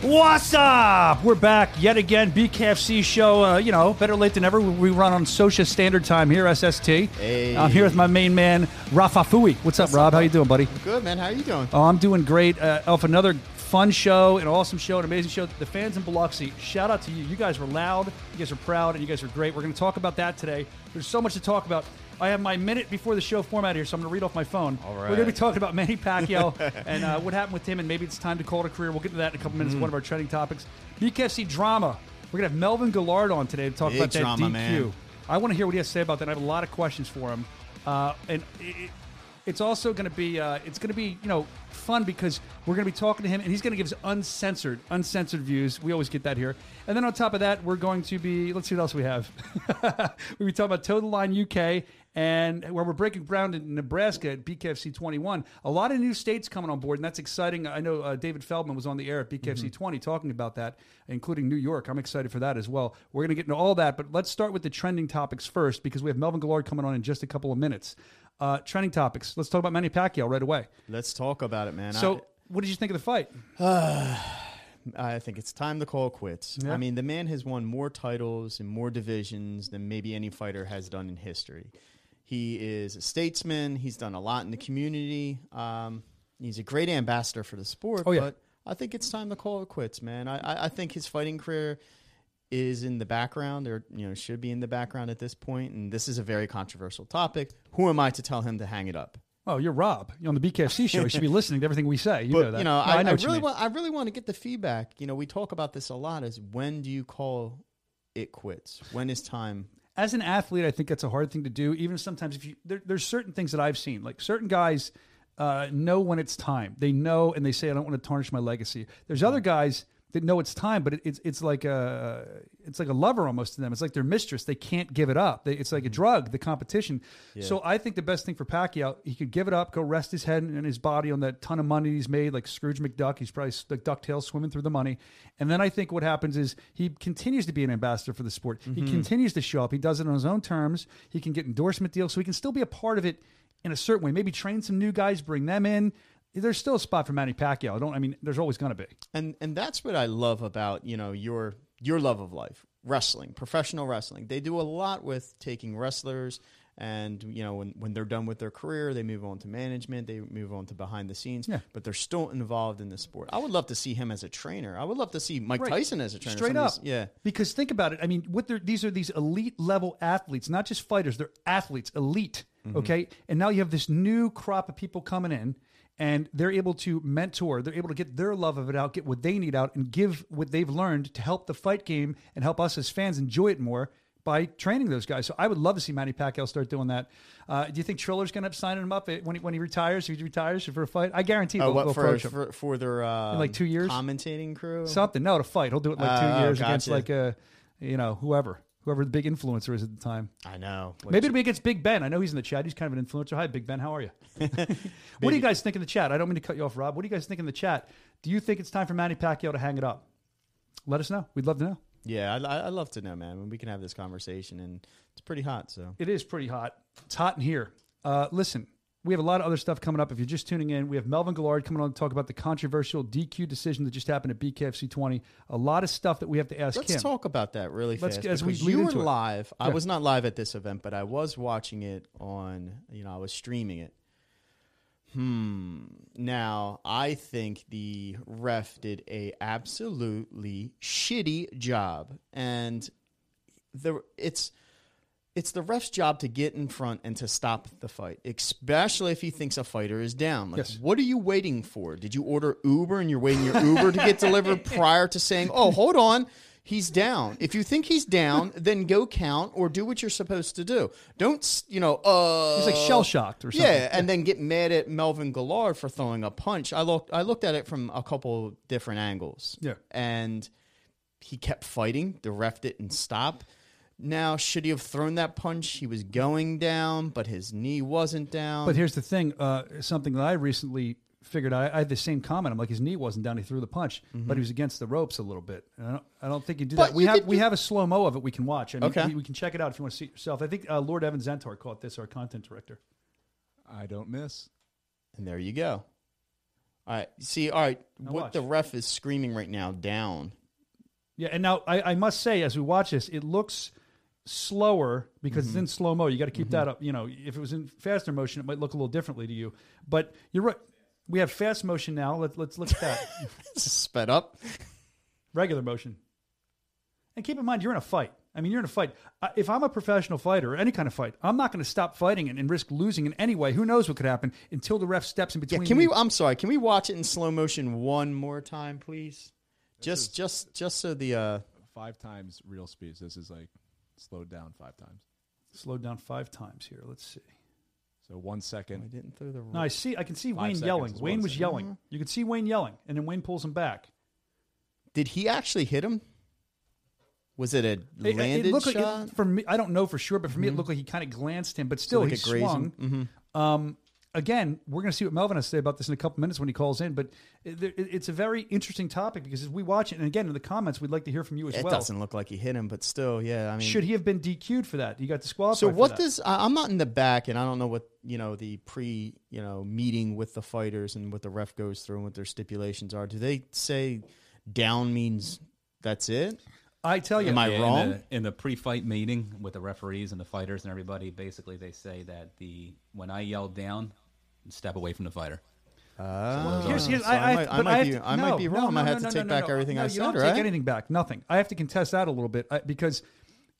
What's up? We're back yet again. BKFC show, you know, better late than ever. We run on Social Standard Time here, SST. Hey. I'm here with my main man, Rafa Fui. What's up, Rob? How you doing, buddy? I'm good, man. How you doing? Oh, I'm doing great. Off another fun show, an awesome show, an amazing show. The fans in Biloxi, shout out to you. You guys were loud, you guys are proud, and you guys are great. We're going to talk about that today. There's so much to talk about. I have my minute before the show format here, so I'm going to read off my phone. All right. We're going to be talking about Manny Pacquiao and what happened with him, and maybe it's time to call it a career. We'll get to that in a couple minutes, one of our trending topics. BKFC drama. We're going to have Melvin Guillard on today to talk about that drama, DQ. Man. I want to hear what he has to say about that. I have a lot of questions for him. It's also going to be, you know, fun because we're going to be talking to him, and he's going to give us uncensored views. We always get that here. And then on top of that, we're going to be, let's see what else we have. We'll be talking about Toe the Line UK, and where we're breaking ground in Nebraska at BKFC 21. A lot of new states coming on board, and that's exciting. I know David Feldman was on the air at BKFC 20 talking about that, including New York. I'm excited for that as well. We're going to get into all that, but let's start with the trending topics first because we have Melvin Guillard coming on in just a couple of minutes. Trending topics. Let's talk about Manny Pacquiao right away. Let's talk about it, man. So what did you think of the fight? I think it's time to call quits. Yeah. I mean, the man has won more titles and more divisions than maybe any fighter has done in history. He is a statesman. He's done a lot in the community. He's a great ambassador for the sport. Oh, yeah. But I think it's time to call it quits, man. I think his fighting career is in the background, or you know, should be in the background at this point, and this is a very controversial topic. Who am I to tell him to hang it up? Oh, you're Rob. You're on the BKFC show. You should be listening to everything we say. You know that. You know, I really want to get the feedback. You know, we talk about this a lot. Is when do you call it quits? When is time? As an athlete, I think that's a hard thing to do. Even sometimes, if you there's certain things that I've seen, like certain guys know when it's time. They know, and they say, "I don't want to tarnish my legacy." There's other guys that know it's time, but it's like a lover almost to them. It's like their mistress. They can't give it up. It's like a drug, the competition. Yeah. So I think the best thing for Pacquiao, he could give it up, go rest his head and his body on that ton of money he's made, like Scrooge McDuck. He's probably like ducktail swimming through the money. And then I think what happens is he continues to be an ambassador for the sport. Mm-hmm. He continues to show up. He does it on his own terms. He can get endorsement deals, so he can still be a part of it in a certain way. Maybe train some new guys, bring them in. There's still a spot for Manny Pacquiao. There's always going to be. And that's what I love about, you know, your love of life, wrestling, professional wrestling. They do a lot with taking wrestlers, and you know, when they're done with their career, they move on to management, they move on to behind the scenes, but they're still involved in the sport. I would love to see him as a trainer. I would love to see Mike Tyson as a trainer. Straight up. Yeah. Because think about it. I mean, these are these elite level athletes, not just fighters, they're athletes, elite, okay? And now you have this new crop of people coming in, and they're able to mentor. They're able to get their love of it out, get what they need out, and give what they've learned to help the fight game and help us as fans enjoy it more by training those guys. So I would love to see Manny Pacquiao start doing that. Do you think Triller's going to sign him up when he retires? If he retires for a fight, I guarantee he'll go for him. For their in like 2 years commentating crew? Something. No, to fight. He'll do it in like 2 years against like whoever the big influencer is at the time. I know. Maybe it'll be against Big Ben. I know he's in the chat. He's kind of an influencer. Hi, Big Ben. How are you? What do you guys think in the chat? I don't mean to cut you off, Rob. What do you guys think in the chat? Do you think it's time for Manny Pacquiao to hang it up? Let us know. We'd love to know. Yeah, I'd love to know, man. We can have this conversation, and it's pretty hot. So it is pretty hot. It's hot in here. Listen, we have a lot of other stuff coming up. If you're just tuning in, we have Melvin Guillard coming on to talk about the controversial DQ decision that just happened at BKFC 20. A lot of stuff that we have to ask him. Let's talk about that really fast. You were live. Yeah. I was not live at this event, but I was watching it on, you know, I was streaming it. Now, I think the ref did a absolutely shitty job. And it's the ref's job to get in front and to stop the fight, especially if he thinks a fighter is down. Like, what are you waiting for? Did you order Uber and you're waiting your Uber to get delivered prior to saying, oh, hold on, he's down? If you think he's down, then go count or do what you're supposed to do. Don't, you know, he's like shell-shocked or something. Yeah, and then get mad at Melvin Guillard for throwing a punch. I looked at it from a couple different angles. Yeah. And he kept fighting. The ref didn't stop. Now, should he have thrown that punch? He was going down, but his knee wasn't down. But here's the thing, something that I recently figured out, I had the same comment. I'm like, his knee wasn't down. He threw the punch, but he was against the ropes a little bit. And I don't think he did that. We have a slow-mo of it we can watch. I mean, okay. We can check it out if you want to see it yourself. I think Lord Evan Zentor caught this, our content director. I don't miss. And there you go. All right. What the ref is screaming right now, down. Yeah, and now I must say, as we watch this, it looks slower because it's in slow-mo. You got to keep that up. You know, if it was in faster motion, it might look a little differently to you. But you're right. We have fast motion now. Let's look at that. Sped up. Regular motion. And keep in mind, you're in a fight. I mean, you're in a fight. If I'm a professional fighter or any kind of fight, I'm not going to stop fighting and risk losing in any way. Who knows what could happen until the ref steps in between. Yeah, I'm sorry. Can we watch it in slow motion one more time, please? Just so the five times real speed. This is like slowed down five times. Slowed down five times here. Let's see. So 1 second. I didn't throw the roll. No, I see. I can see Wayne yelling. Wayne was yelling. Mm-hmm. You can see Wayne yelling, and then Wayne pulls him back. Did he actually hit him? Was it a landed shot? Like for me, I don't know for sure, but for me, it looked like he kind of glanced him, but still, so like he swung. Again, we're going to see what Melvin has to say about this in a couple minutes when he calls in, but it's a very interesting topic because as we watch it, and again, in the comments, we'd like to hear from you as well. It doesn't look like he hit him, but still, yeah. I mean, should he have been DQ'd for that? He got disqualified. So what does, I'm not in the back, and I don't know what, the meeting with the fighters and what the ref goes through and what their stipulations are. Do they say down means that's it? I tell you, am I wrong? In the pre-fight meeting with the referees and the fighters and everybody, basically they say that when I yell down, step away from the fighter. I might be wrong. I have to take back everything I said. You don't take anything back. Nothing. I have to contest that a little bit because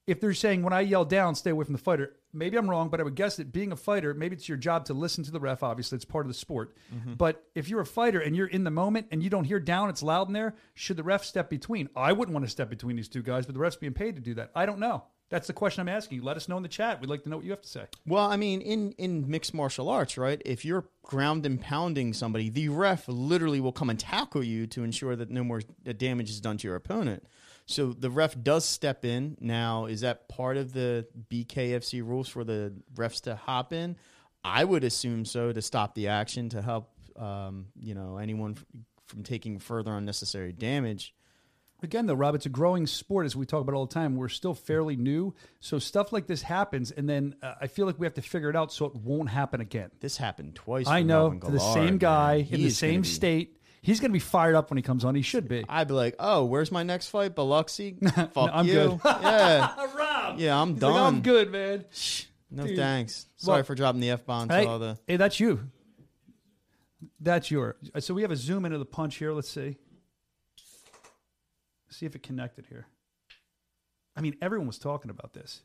if they're saying when I yell down, stay away from the fighter. Maybe I'm wrong, but I would guess that being a fighter, maybe it's your job to listen to the ref. Obviously, it's part of the sport. Mm-hmm. But if you're a fighter and you're in the moment and you don't hear down, it's loud in there, should the ref step between? I wouldn't want to step between these two guys, but the ref's being paid to do that. I don't know. That's the question I'm asking you. Let us know in the chat. We'd like to know what you have to say. Well, I mean, in mixed martial arts, right, if you're ground and pounding somebody, the ref literally will come and tackle you to ensure that no more damage is done to your opponent. So the ref does step in. Now, is that part of the BKFC rules for the refs to hop in? I would assume so, to stop the action, to help anyone from taking further unnecessary damage. Again, though, Rob, it's a growing sport, as we talk about all the time. We're still fairly new, so stuff like this happens, and then I feel like we have to figure it out so it won't happen again. This happened twice. I know, to the same guy in the same state. He's going to be fired up when he comes on. He should be. I'd be like, oh, where's my next fight? Biloxi? Fuck no, I'm you. Good. Yeah. Rob. Yeah, I'm done. Like, I'm good, man. No, dude. Thanks. Sorry for dropping the F-bomb. Hey, that's you. That's yours. So we have a zoom into the punch here. Let's see. See if it connected here. I mean, everyone was talking about this.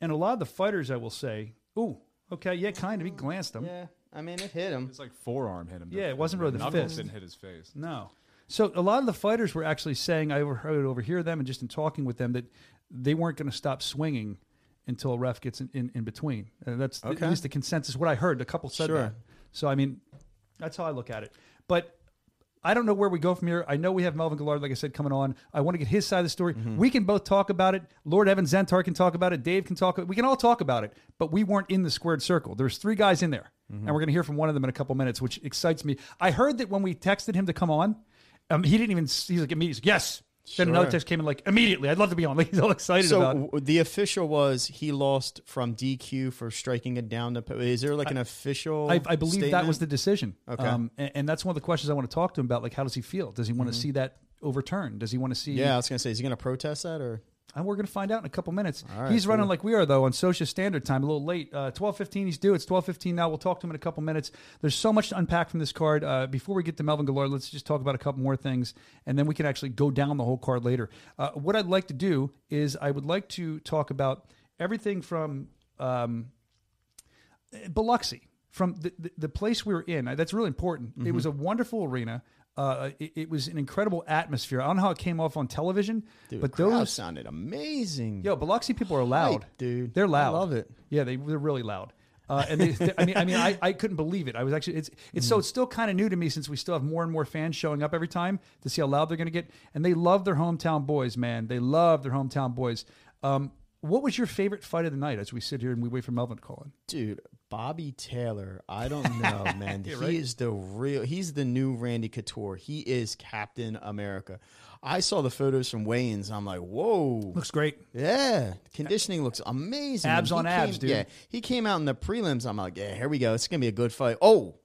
And a lot of the fighters, I will say, ooh, okay, yeah, kind of. He glanced him. Yeah. I mean, it hit him. It's like forearm hit him. Yeah, it wasn't really the fist. Knuckles didn't hit his face. No. So a lot of the fighters were actually saying, I overhear them and just in talking with them, that they weren't going to stop swinging until a ref gets in between. And that's at least the consensus. What I heard, a couple said that. So, I mean, that's how I look at it. But I don't know where we go from here. I know we have Melvin Guillard, like I said, coming on. I want to get his side of the story. Mm-hmm. We can both talk about it. Lord Evan Zentor can talk about it. Dave can talk about it. We can all talk about it. But we weren't in the squared circle. There's three guys in there. Mm-hmm. And we're going to hear from one of them in a couple minutes, which excites me. I heard that when we texted him to come on, he didn't even, he's like, immediately, yes. Then another text came in like, immediately, I'd love to be on. Like, he's all excited about it. The official was he lost from DQ for striking it down. Is there like an official I believe statement? That was the decision. Okay. And that's one of the questions I want to talk to him about. Like, how does he feel? Does he want to see that overturned? Does he want to see? Yeah, I was going to say, is he going to protest that or? And we're going to find out in a couple minutes. Right, he's running like we are, though, on Social Standard Time, a little late. 12:15 he's due. It's 12:15 now. We'll talk to him in a couple minutes. There's so much to unpack from this card. Before we get to Melvin Guillard, let's just talk about a couple more things, and then we can actually go down the whole card later. What I'd like to do is I would like to talk about everything from Biloxi, from the place we were in. That's really important. Mm-hmm. It was a wonderful arena. It was an incredible atmosphere. I don't know how it came off on television, dude, but those sounded amazing. Yo, Biloxi people are loud, dude. They're loud. I love it. Yeah, they're really loud. And I couldn't believe it. I was actually, so it's still kind of new to me since we still have more and more fans showing up every time to see how loud they're going to get. And they love their hometown boys, man. They love their hometown boys. What was your favorite fight of the night as we sit here and we wait for Melvin to call in? Dude, Bobby Taylor, I don't know, man. He is the real, he's the new Randy Couture. He is Captain America. I saw the photos from weigh-ins. I'm like, whoa. Looks great. Yeah. Conditioning looks amazing. Abs on abs, dude. Yeah. He came out in the prelims. I'm like, yeah, here we go. It's going to be a good fight. Oh.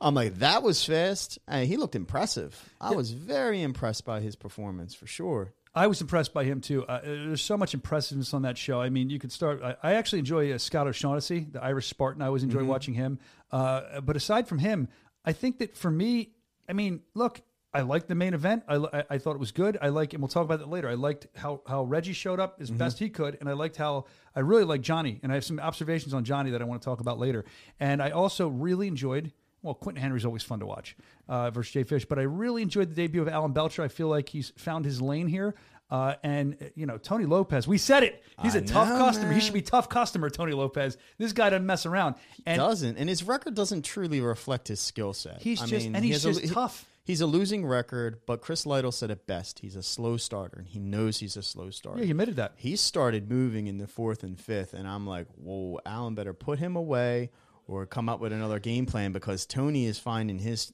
I'm like, that was fast. And he looked impressive. I was very impressed by his performance for sure. I was impressed by him, too. There's so much impressiveness on that show. I mean, you could start... I actually enjoy Scott O'Shaughnessy, the Irish Spartan. I always enjoy watching him. But aside from him, I think that for me... I mean, look... I liked the main event. I thought it was good. I like, and we'll talk about that later. I liked how Reggie showed up as best he could, and I liked how I really liked Johnny, and I have some observations on Johnny that I want to talk about later. And I also really enjoyed, well, Quentin Henry's always fun to watch versus Jay Fish, but I really enjoyed the debut of Alan Belcher. I feel like he's found his lane here. And you know, Tony Lopez, we said it. He's a tough customer. Man. He should be tough customer, Tony Lopez. This guy doesn't mess around. He doesn't, and his record doesn't truly reflect his skill set. He's just tough. He's a losing record, but Chris Lytle said it best. He's a slow starter, and he knows he's a slow starter. Yeah, he admitted that. He started moving in the fourth and fifth, and I'm like, whoa, Alan better put him away or come up with another game plan because Tony is finding his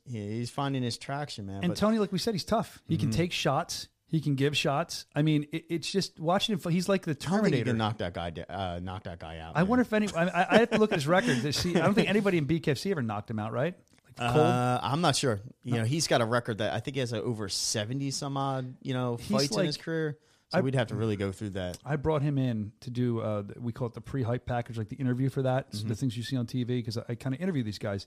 traction, man. And but Tony, like we said, he's tough. He can take shots. He can give shots. I mean, it's just watching him. He's like the Terminator. I think he can knock that guy out. I wonder if anyone... I have to look at his record to see. I don't think anybody in BKFC ever knocked him out, right? I'm not sure. You know, he's got a record that I think he has over 70 some odd, fights in his career. So we'd have to really go through that. I brought him in to do, we call it the pre-hype package, like the interview for that. So the things you see on TV, because I kind of interview these guys.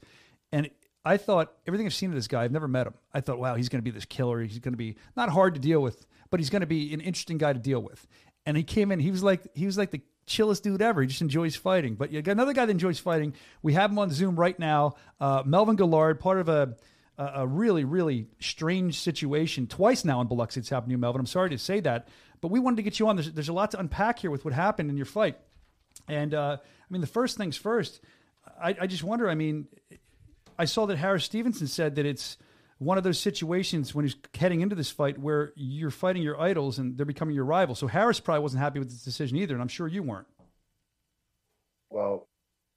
And I thought, everything I've seen of this guy, I've never met him. I thought, wow, he's going to be this killer. He's going to be not hard to deal with, but he's going to be an interesting guy to deal with. And he came in, he was like the chillest dude ever. He just enjoys fighting. But you got another guy that enjoys fighting. We have him on Zoom right now. Melvin Guillard, part of a really, really strange situation. Twice now in Biloxi, it's happened to you, Melvin. I'm sorry to say that, but we wanted to get you on. There's a lot to unpack here with what happened in your fight. And I mean, the first things first, I just wonder, I mean, I saw that Harris Stevenson said that it's one of those situations when he's heading into this fight where you're fighting your idols and they're becoming your rival. So Harris probably wasn't happy with this decision either, and I'm sure you weren't. Well,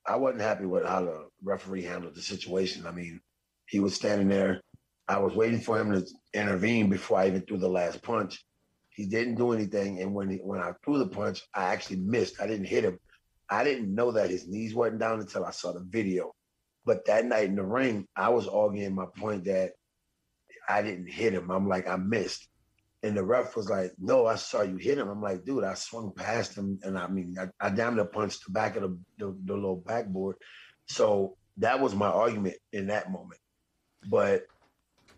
I wasn't happy with how the referee handled the situation. I mean, he was standing there. I was waiting for him to intervene before I even threw the last punch. He didn't do anything, and when I threw the punch, I actually missed. I didn't hit him. I didn't know that his knees weren't down until I saw the video. But that night in the ring, I was arguing my point that I didn't hit him. I'm like, I missed. And the ref was like, no, I saw you hit him. I'm like, dude, I swung past him. And I mean, I damn near punched the back of the little backboard. So that was my argument in that moment. But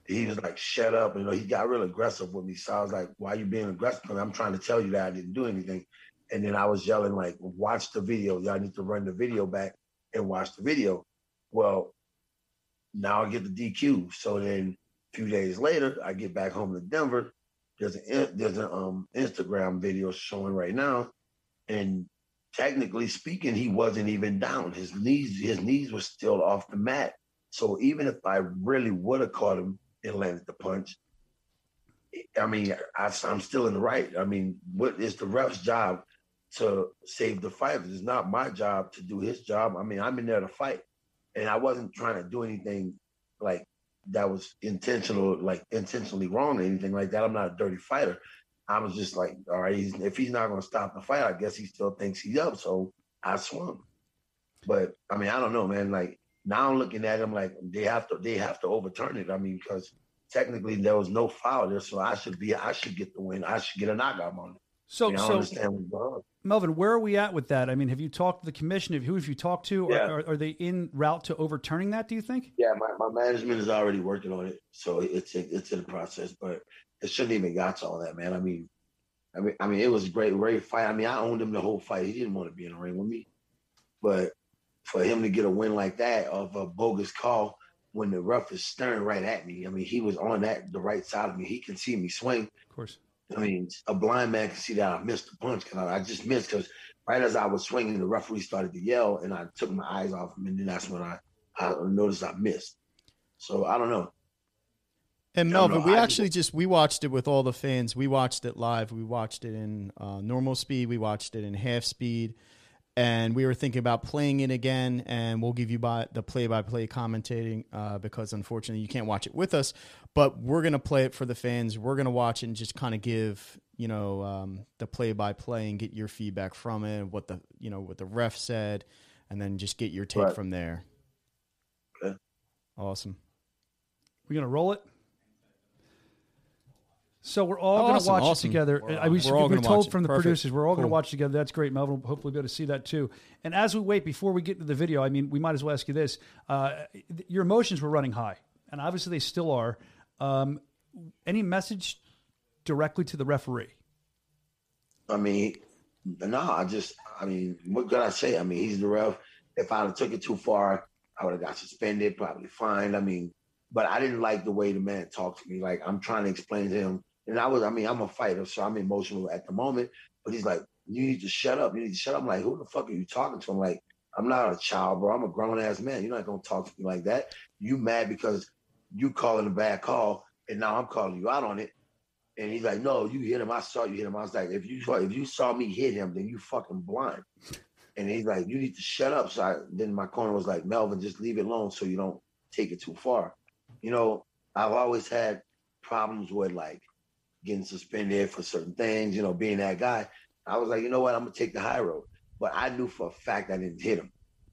he was like, shut up. You know, he got real aggressive with me. So I was like, why are you being aggressive? And I'm trying to tell you that I didn't do anything. And then I was yelling like, watch the video. Y'all need to run the video back and watch the video. Well, now I get the DQ. So then few days later, I get back home to Denver. There's an Instagram video showing right now, and technically speaking, he wasn't even down. His knees were still off the mat. So even if I really would have caught him and landed the punch, I mean, I'm still in the right. I mean, it's the ref's job to save the fight. It's not my job to do his job. I mean, I'm in there to fight, and I wasn't trying to do anything like that was intentionally wrong or anything like that. I'm not a dirty fighter. I was just like, all right, if he's not going to stop the fight, I guess he still thinks he's up. So I swung. But I mean, I don't know, man. Like now I'm looking at him like they have to overturn it. I mean, because technically there was no foul there. So I should get the win. I should get a knockout on it. So understand what's going on. Melvin, where are we at with that? I mean, have you talked to the commission? Who have you talked to? Yeah. Are they in route to overturning that, do you think? Yeah, my management is already working on it. So it's in the process, but it shouldn't even got to all that, man. I mean, it was a great fight. I mean, I owned him the whole fight. He didn't want to be in the ring with me. But for him to get a win like that of a bogus call when the ref is staring right at me, I mean, he was on the right side of me. He can see me swing. Of course. I mean, a blind man can see that I missed the punch because I just missed because right as I was swinging, the referee started to yell, and I took my eyes off him, and then that's when I noticed I missed. So I don't know. And Melvin, we watched it with all the fans. We watched it live. We watched it in normal speed. We watched it in half speed. And we were thinking about playing it again, and we'll give you the play-by-play commentating because, unfortunately, you can't watch it with us. But we're going to play it for the fans. We're going to watch it and just kind of give, you know, the play-by-play and get your feedback from it, what the, you know, what the ref said, and then just get your take from there. Okay. Awesome. We're going to roll it. So we're all going to watch it together. We're told from the producers, we're all going to watch together. That's great. Melvin will hopefully be able to see that too. And as we wait, before we get to the video, I mean, we might as well ask you this. Your emotions were running high, and obviously they still are. Any message directly to the referee? I mean, what could I say? I mean, he's the ref. If I'd have took it too far, I would have got suspended, probably fined. I mean, but I didn't like the way the man talked to me. Like, I'm trying to explain to him. And I'm a fighter, so I'm emotional at the moment. But he's like, you need to shut up. You need to shut up. I'm like, who the fuck are you talking to? I'm like, I'm not a child, bro. I'm a grown-ass man. You're not going to talk to me like that. You mad because you calling a bad call, and now I'm calling you out on it. And he's like, no, you hit him. I saw you hit him. I was like, if you saw me hit him, then you fucking blind. And he's like, you need to shut up. So then my corner was like, Melvin, just leave it alone so you don't take it too far. You know, I've always had problems with, like, getting suspended for certain things, you know, being that guy. I was like, you know what, I'm going to take the high road. But I knew for a fact I didn't hit him.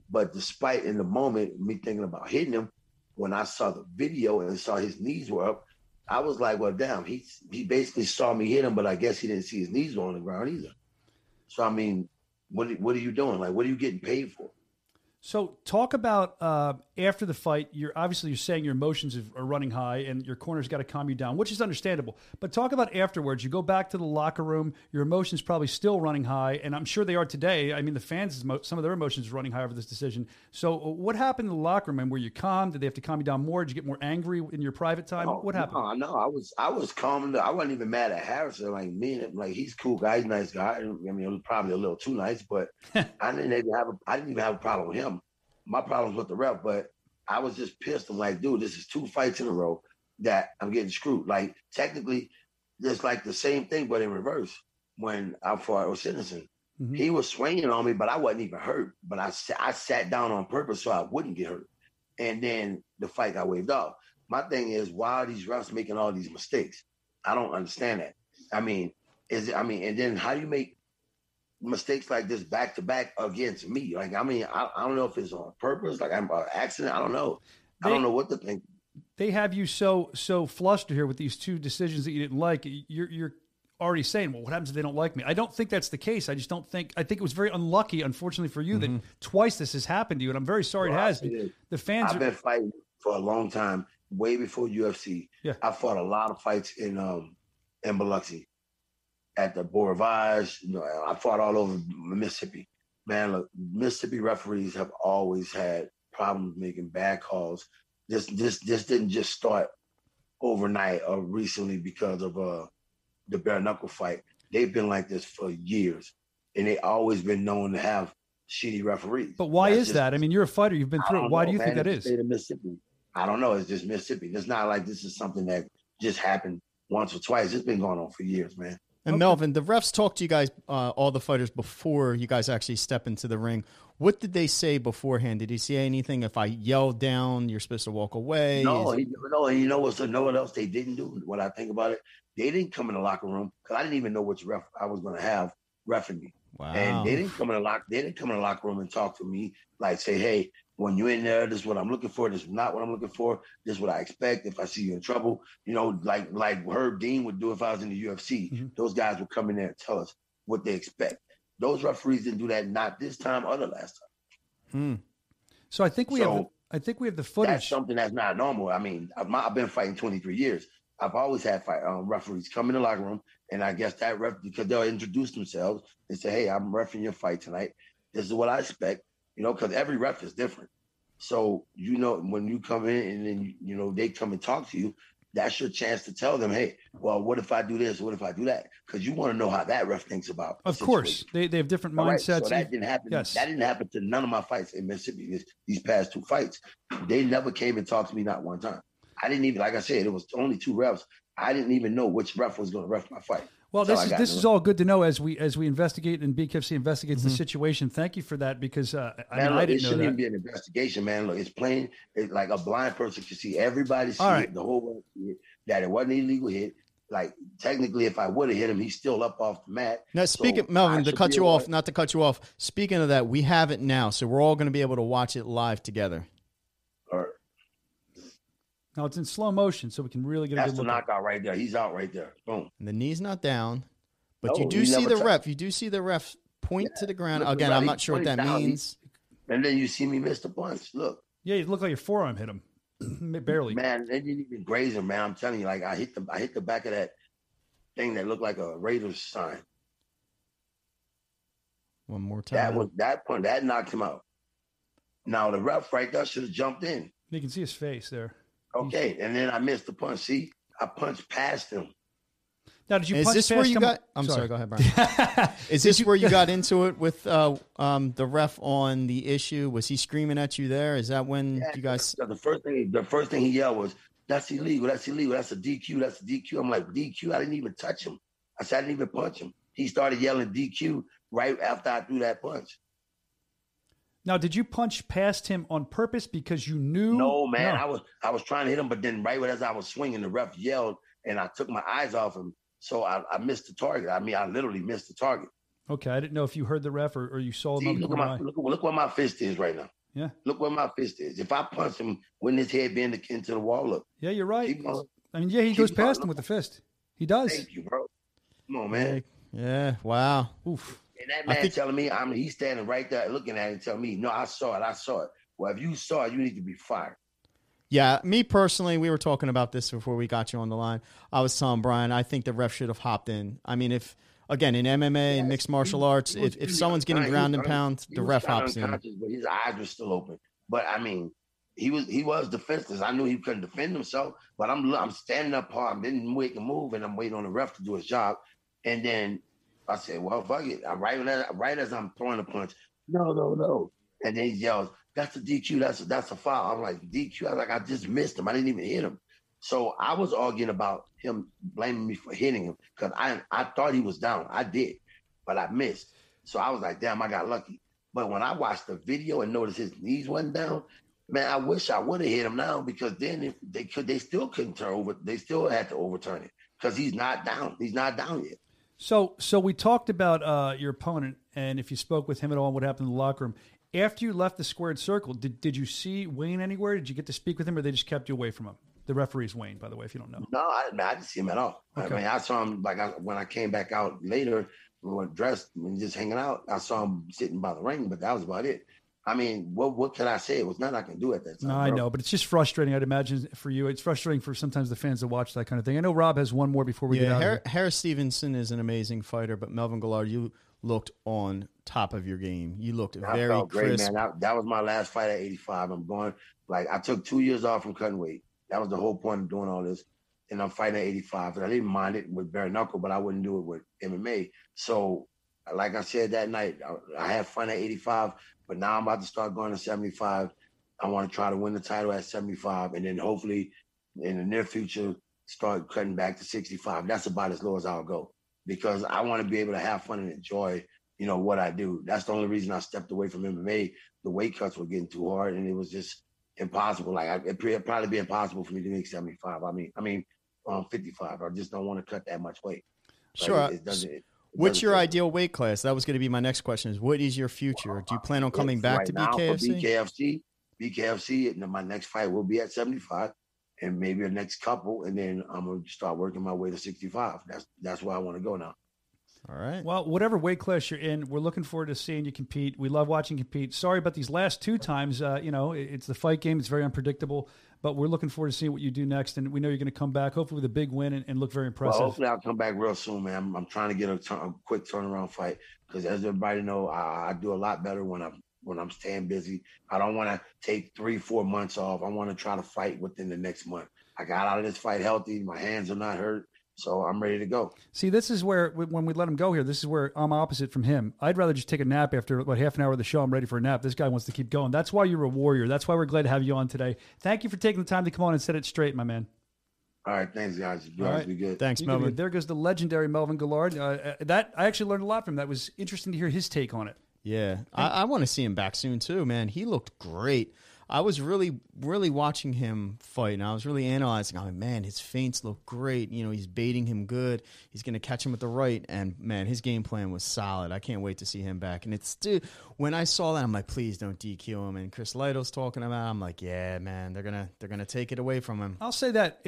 But despite in the moment me thinking about hitting him, when I saw the video and saw his knees were up, I was like, well, damn, he basically saw me hit him, but I guess he didn't see his knees were on the ground either. So, I mean, what are you doing? Like, what are you getting paid for? So talk about after the fight, you're saying your emotions are running high and your corner's got to calm you down, which is understandable. But talk about afterwards. You go back to the locker room. Your emotions probably still running high, and I'm sure they are today. I mean, the fans, some of their emotions are running high over this decision. So what happened in the locker room? And were you calm? Did they have to calm you down more? Did you get more angry in your private time? No, what happened? No, I was calm. I wasn't even mad at Harrison. Like, he's cool guy. He's a nice guy. I mean, it was probably a little too nice, but I didn't even have a problem with him. My problem's with the ref, but I was just pissed. I'm like, dude, this is two fights in a row that I'm getting screwed. Like, technically, it's like the same thing, but in reverse. When I fought O'Shaughnessy, he was swinging on me, but I wasn't even hurt. But I sat down on purpose so I wouldn't get hurt. And then the fight got waved off. My thing is, why are these refs making all these mistakes? I don't understand that. I mean, and then how do you make mistakes like this back to back against me? Like, I mean, I don't know if it's on purpose, like I'm an accident. I don't know. I don't know what to think. They have you so flustered here with these two decisions that you didn't like. You're already saying, well, what happens if they don't like me? I don't think that's the case. I think it was very unlucky, unfortunately for you, that twice this has happened to you. And I'm very sorry it has. The fans I've been fighting for a long time, way before UFC. Yeah. I fought a lot of fights in Biloxi. At the Boulevage, you know, I fought all over Mississippi. Man, look, Mississippi referees have always had problems making bad calls. This didn't just start overnight or recently because of the bare knuckle fight. They've been like this for years, and they always been known to have shitty referees. But why is that? I mean, you're a fighter. You've been through it. Why do you think that is? Mississippi. I don't know. It's just Mississippi. It's not like this is something that just happened once or twice. It's been going on for years, man. And okay. Melvin, the refs talk to you guys, all the fighters, before you guys actually step into the ring. What did they say beforehand? Did he say anything? If I yell down, you're supposed to walk away? No, you know what's what else they didn't do? When I think about it, they didn't come in the locker room because I didn't even know which ref I was going to have reffing me. Wow. And they didn't come in the locker room and talk to me, like say, hey, when you're in there, this is what I'm looking for. This is not what I'm looking for. This is what I expect. If I see you in trouble, you know, like Herb Dean would do if I was in the UFC. Mm-hmm. Those guys would come in there and tell us what they expect. Those referees didn't do that, not this time or the last time. Hmm. So I think we have the footage. That's something that's not normal. I mean, I've been fighting 23 years. I've always had referees come in the locker room, and I guess that ref, because they'll introduce themselves and say, hey, I'm refereeing your fight tonight. This is what I expect. You know, because every ref is different. So, you know, when you come in and then, you know, they come and talk to you, that's your chance to tell them, hey, well, what if I do this? What if I do that? Because you want to know how that ref thinks about it. Of course. They have different mindsets. Right? So that didn't happen. Yes. That didn't happen to none of my fights in Mississippi, these past two fights. They never came and talked to me, not one time. I didn't even, like I said, it was only two refs. I didn't even know which ref was going to ref my fight. Well, so this is all good to know as we investigate and BKFC investigates the situation. Thank you for that, because I didn't know that. It shouldn't even be an investigation, man. Look, it's plain. It's like a blind person can see. Everybody see it. The whole world see it. That it wasn't an illegal hit. Like, technically, if I would have hit him, he's still up off the mat. Now, speaking, so Melvin, not to cut you off. Speaking of that, we have it now, so we're all going to be able to watch it live together. All right. Now, it's in slow motion, so we can really get a good look. That's the knockout right there. He's out right there. Boom. And the knee's not down, but no, you do see the ref. You do see the ref point to the ground. Again, I'm not sure what that means. And then you see me miss the punch. Look. Yeah, it looked like your forearm hit him. Barely, man. They didn't even graze him, man. I'm telling you, like, I hit the back of that thing that looked like a Raiders sign. One more time. That knocked him out. Now the ref right there should have jumped in. You can see his face there. Okay, and then I missed the punch. See, I punched past him. Now, did you? Is punch this where you him? Got? I'm sorry. Go ahead, Brian. Is this where you got into it with the ref on the issue? Was he screaming at you there? Is that when you guys? The first thing he yelled was, "That's illegal! That's illegal! That's a DQ! That's a DQ!" I'm like, DQ? I didn't even touch him. I said, I didn't even punch him. He started yelling DQ right after I threw that punch. Now, did you punch past him on purpose because you knew? No, man. No. I was trying to hit him, but then right as I was swinging, the ref yelled, and I took my eyes off him. So I missed the target. I mean, I literally missed the target. Okay, I didn't know if you heard the ref or you saw him. Look where my fist is right now. Yeah. Look where my fist is. If I punch him, wouldn't his head be into the wall? Look. Yeah, you're right. He goes past him with the fist. He does. Thank you, bro. Come on, man. Yeah, wow. Oof. And that man telling me, he's standing right there looking at it and telling me, no, I saw it. Well, if you saw it, you need to be fired. Yeah, me personally, we were talking about this before we got you on the line. I was telling Brian, I think the ref should have hopped in. I mean, if, again, in MMA and mixed martial arts, if someone's getting ground and pound, the ref hops in. But his eyes were still open. But I mean, he was defenseless. I knew he couldn't defend himself. But I'm standing up hard. I didn't make a move, and I'm waiting on the ref to do his job. And then I said, well, fuck it. Right as I'm throwing the punch, no. And then he yells, that's a DQ. That's a foul. I'm like, DQ? I was like, I just missed him. I didn't even hit him. So I was arguing about him blaming me for hitting him because I thought he was down. I did, but I missed. So I was like, damn, I got lucky. But when I watched the video and noticed his knees wasn't down, man, I wish I would have hit him now because then if they still had to overturn it because he's not down. He's not down yet. So we talked about your opponent and if you spoke with him at all, what happened in the locker room. After you left the squared circle, did you see Wayne anywhere? Did you get to speak with him, or they just kept you away from him? The referee's Wayne, by the way, if you don't know. No, I didn't see him at all. Okay. I mean, I saw him when I came back out later, we were dressed and just hanging out. I saw him sitting by the ring, but that was about it. I mean, what can I say? It was nothing I can do at that time. No, I know, but it's just frustrating. I'd imagine for you, it's frustrating for sometimes the fans that watch that kind of thing. I know Rob has one more before we get out of here. Harris Stevenson is an amazing fighter, but Melvin Guillard, you looked on top of your game. You looked very crisp. Great, man. That was my last fight at 85. I'm going, like, I took 2 years off from cutting weight. That was the whole point of doing all this. And I'm fighting at 85. And I didn't mind it with bare knuckle, but I wouldn't do it with MMA. So, like I said that night, I had fun at 85, but now I'm about to start going to 75. I want to try to win the title at 75, and then hopefully in the near future, start cutting back to 65. That's about as low as I'll go. Because I want to be able to have fun and enjoy, you know, what I do. That's the only reason I stepped away from MMA. The weight cuts were getting too hard, and it was just impossible. Like, it'd probably be impossible for me to make 75. I mean, 55. I just don't want to cut that much weight. Like, sure. What's your ideal weight class? That was going to be my next question. Is what is your future? Well, do you plan on coming back to BKFC? BKFC, and then my next fight will be at 75. And maybe the next couple, and then I'm going to start working my way to 65. That's where I want to go now. All right. Well, whatever weight class you're in, we're looking forward to seeing you compete. We love watching you compete. Sorry about these last two times. It's the fight game. It's very unpredictable. But we're looking forward to seeing what you do next. And we know you're going to come back, hopefully with a big win and look very impressive. Well, hopefully I'll come back real soon, man. I'm trying to get a quick turnaround fight because, as everybody knows, I do a lot better when I'm staying busy. I don't want to take 3-4 months off. I want to try to fight within the next month. I got out of this fight healthy. My hands are not hurt. So I'm ready to go. See, this is where, when we let him go here, this is where I'm opposite from him. I'd rather just take a nap after about half an hour of the show. I'm ready for a nap. This guy wants to keep going. That's why you're a warrior. That's why we're glad to have you on today. Thank you for taking the time to come on and set it straight, my man. All right, thanks, guys. You guys be good. Thanks, Melvin. There goes the legendary Melvin Guillard. That I actually learned a lot from him. That was interesting to hear his take on it. Yeah, I want to see him back soon too, man. He looked great. I was really watching him fight, and I was really analyzing. I mean, man, his feints look great. You know, he's baiting him good. He's going to catch him with the right, and man, his game plan was solid. I can't wait to see him back. And it's, dude, when I saw that, I'm like, please don't DQ him. And Chris Lytle's talking about it. I'm like, yeah, man, they're gonna take it away from him. I'll say that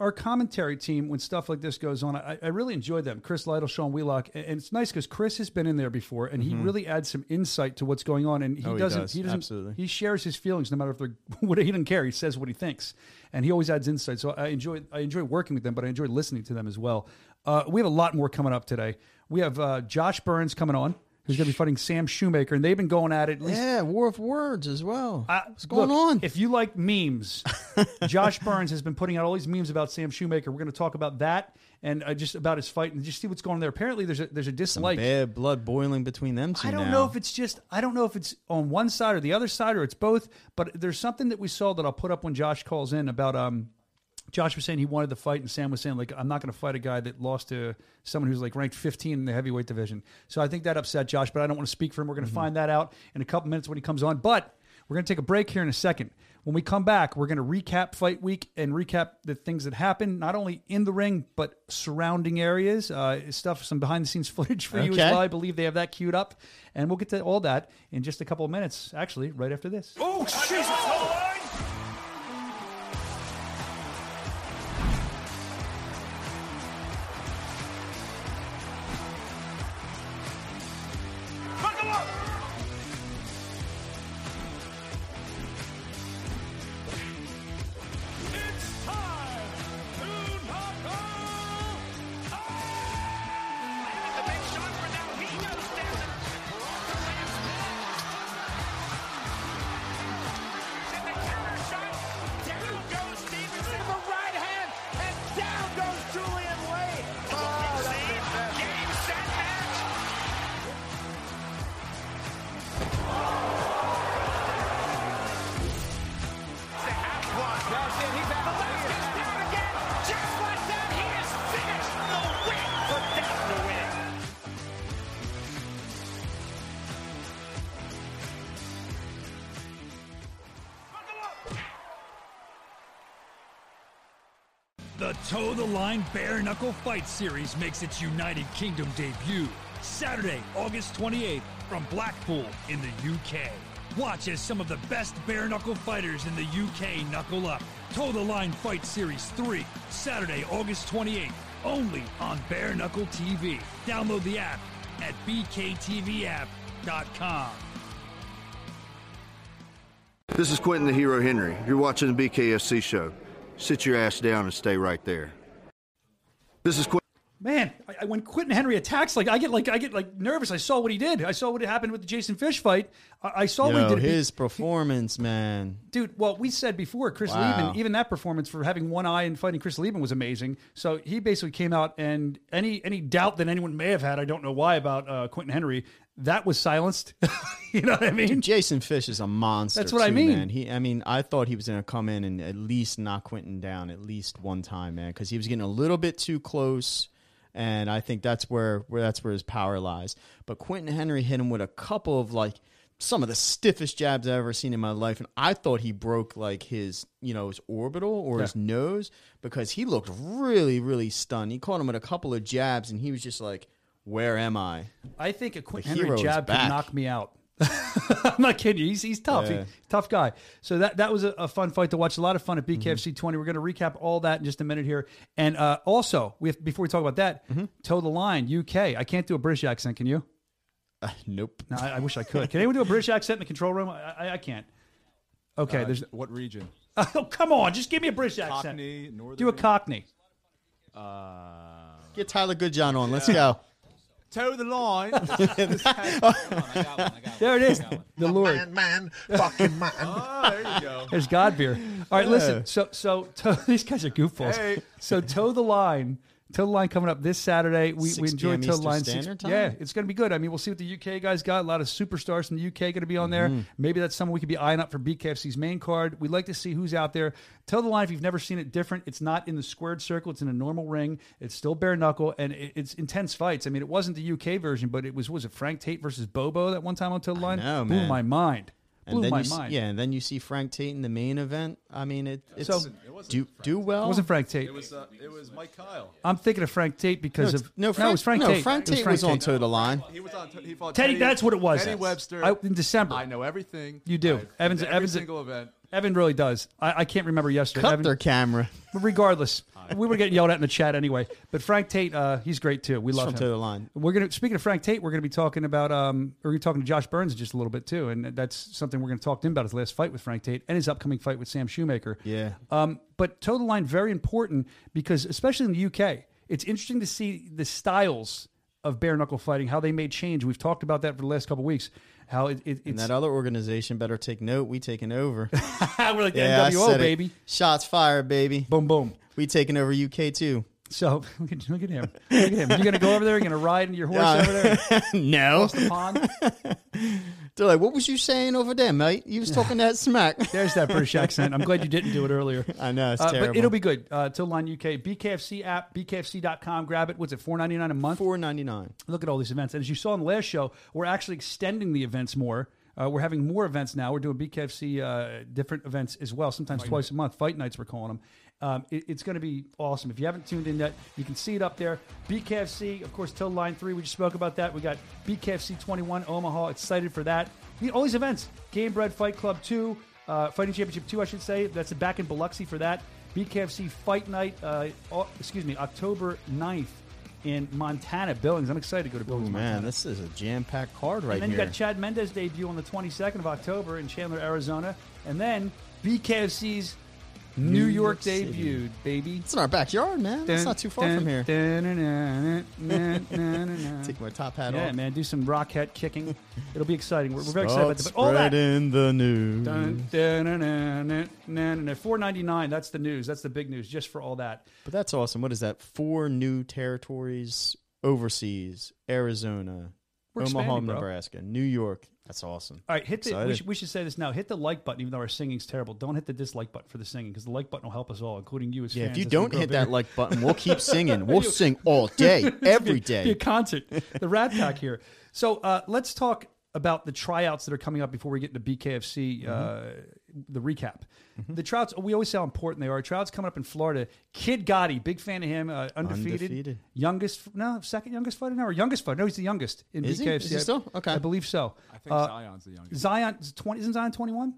our commentary team, when stuff like this goes on, I really enjoy them. Chris Lytle, Sean Wheelock, and it's nice because Chris has been in there before, and he really adds some insight to what's going on. And he does. Absolutely. He shares his feelings. No matter if they're, he doesn't care. He says what he thinks, and he always adds insight. So I enjoy working with them, but I enjoy listening to them as well. We have a lot more coming up today. We have Josh Burns coming on, who's going to be fighting Sam Shoemaker, and they've been going at it. Yeah, war of words as well. What's going on? If you like memes, Josh Burns has been putting out all these memes about Sam Shoemaker. We're going to talk about that. And just about his fight, and just see what's going on there. Apparently, there's a dislike. Some bad blood boiling between them two. I don't know if it's on one side or the other side or it's both. But there's something that we saw that I'll put up when Josh calls in about. Josh was saying he wanted the fight, and Sam was saying, like, I'm not going to fight a guy that lost to someone who's like ranked 15 in the heavyweight division. So I think that upset Josh, but I don't want to speak for him. We're going to find that out in a couple minutes when he comes on. But we're going to take a break here in a second. When we come back, we're going to recap fight week and recap the things that happened, not only in the ring, but surrounding areas, stuff, some behind-the-scenes footage for you as well. I believe they have that queued up. And we'll get to all that in just a couple of minutes, actually, right after this. Oh, Jesus! Oh! The Toe the Line Bare Knuckle Fight Series makes its United Kingdom debut Saturday, August 28th from Blackpool in the UK. Watch as some of the best bare knuckle fighters in the UK knuckle up. Toe the Line Fight Series 3, Saturday, August 28th, only on Bare Knuckle TV. Download the app at bktvapp.com. This is Quentin the Hero Henry. You're watching the BKFC show. Sit your ass down and stay right there. This is Quentin. Man, when Quentin Henry attacks, I get nervous. I saw what he did. I saw what happened with the Jason Fish fight. I saw what he did. His performance, man. Dude, well, we said before, Chris Lieben, even that performance for having one eye and fighting Chris Lieben was amazing. So he basically came out, and any doubt that anyone may have had, I don't know why, about Quentin Henry, that was silenced. You know what I mean? Dude, Jason Fish is a monster. That's what I mean. Man. I thought he was going to come in and at least knock Quentin down at least one time, man, because he was getting a little bit too close. And I think that's where his power lies. But Quentin Henry hit him with a couple of some of the stiffest jabs I've ever seen in my life. And I thought he broke his orbital or his nose, because he looked really, really stunned. He caught him with a couple of jabs, and he was just like, where am I? I think a Quentin Henry jab could knock me out. I'm not kidding you. He's tough. Yeah. He's a tough guy. So that was a fun fight to watch. A lot of fun at BKFC 20. We're going to recap all that in just a minute here. And also, before we talk about that, Toe the Line, UK. I can't do a British accent. Can you? Nope. No, I wish I could. Can anyone do a British accent in the control room? I can't. Okay. There's what region? Oh, come on. Just give me a British accent. Cockney, Northern. Do a Cockney. Get Tyler Goodjohn on. Let's go. Toe the line. There it is. The Lord. Man, fucking man. Oh, there you go. There's God beer. All right, listen. So these guys are goofballs. Hey. So Toe the Line Toe the Line coming up this Saturday. We enjoy Toe the Line. Yeah, it's going to be good. I mean, we'll see what the UK guys got. A lot of superstars from the UK going to be on there. Maybe that's someone we could be eyeing up for BKFC's main card. We'd like to see who's out there. Toe the Line, if you've never seen it, different. It's not in the squared circle. It's in a normal ring. It's still bare knuckle, and it's intense fights. I mean, it wasn't the UK version, but it was it Frank Tate versus Bobo that one time on Toe the Line? No, man. Blew my mind. Yeah, and then you see Frank Tate in the main event. I mean, it wasn't It wasn't Frank Tate. It was Mike Kyle. I'm thinking of Frank Tate because Frank Tate. Frank Tate was on Toe the Line. He was on. He fought Teddy. That's what it was. Teddy Webster in December. I know everything. You do. Evan's single event. Evan really does. I can't remember yesterday. Cut Evan, their camera. But regardless, we were getting yelled at in the chat anyway. But Frank Tate, he's great too. We love him. Toe the Line. Speaking of Frank Tate, we're gonna be talking about. We're gonna be talking to Josh Burns in just a little bit too, and that's something we're gonna talk to him about, his last fight with Frank Tate and his upcoming fight with Sam Shoemaker. Yeah. But Toe the Line, very important because especially in the UK, it's interesting to see the styles of bare knuckle fighting, how they made change. We've talked about that for the last couple of weeks. How it's and that other organization better take note. We taking over. We're like the NWO, baby. Shots fired, baby. Boom, boom. We taking over UK too. So look at him. Look at him. You're gonna go over there. You're gonna ride your horse over there. No. Across the pond. They're like, what was you saying over there, mate? You was talking that smack. There's that British accent. I'm glad you didn't do it earlier. I know it's terrible. But it'll be good. Toe the Line UK, BKFC app, BKFC.com. Grab it. What's it? $4.99 a month. $4.99. Look at all these events. And as you saw in the last show, we're actually extending the events more. We're having more events now. We're doing BKFC different events as well. Sometimes twice a month. Fight nights, we're calling them. It's going to be awesome. If you haven't tuned in yet, you can see it up there. BKFC, of course, Toe the Line 3. We just spoke about that. We got BKFC 21, Omaha. Excited for that. All these events. Game Bread Fight Club 2, Fighting Championship 2, I should say. That's back in Biloxi for that. BKFC Fight Night, October 9th. In Montana, Billings. I'm excited to go to Billings, Montana. Man, this is a jam-packed card right here. And then you got Chad Mendez debut on the 22nd of October in Chandler, Arizona. And then BKFC's New York debut, baby. It's in our backyard, man. It's not too far from here. Take my top hat off. Yeah, man. Do some rock hat kicking. It'll be exciting. We're very excited about that. But all that in the news. $4.99. That's the news. That's the big news. Just for all that. But that's awesome. What is that? 4 new territories overseas: Arizona, Omaha, Nebraska, New York. That's awesome. All right, we should say this now. Hit the like button, even though our singing's terrible. Don't hit the dislike button for the singing, because the like button will help us all, including you as fans. If you don't hit that like button, we'll keep singing. We'll sing all day, every day. Be a concert. The Rat Pack here. So let's talk about the tryouts that are coming up before we get into BKFC, the recap. The tryouts, we always say how important they are. Tryouts coming up in Florida. Kid Gotti, big fan of him, undefeated. Second youngest fighter now, or youngest fighter. No, he's the youngest in BKFC. Is he still? Okay. I believe so. I think Zion's the youngest. Isn't Zion 21?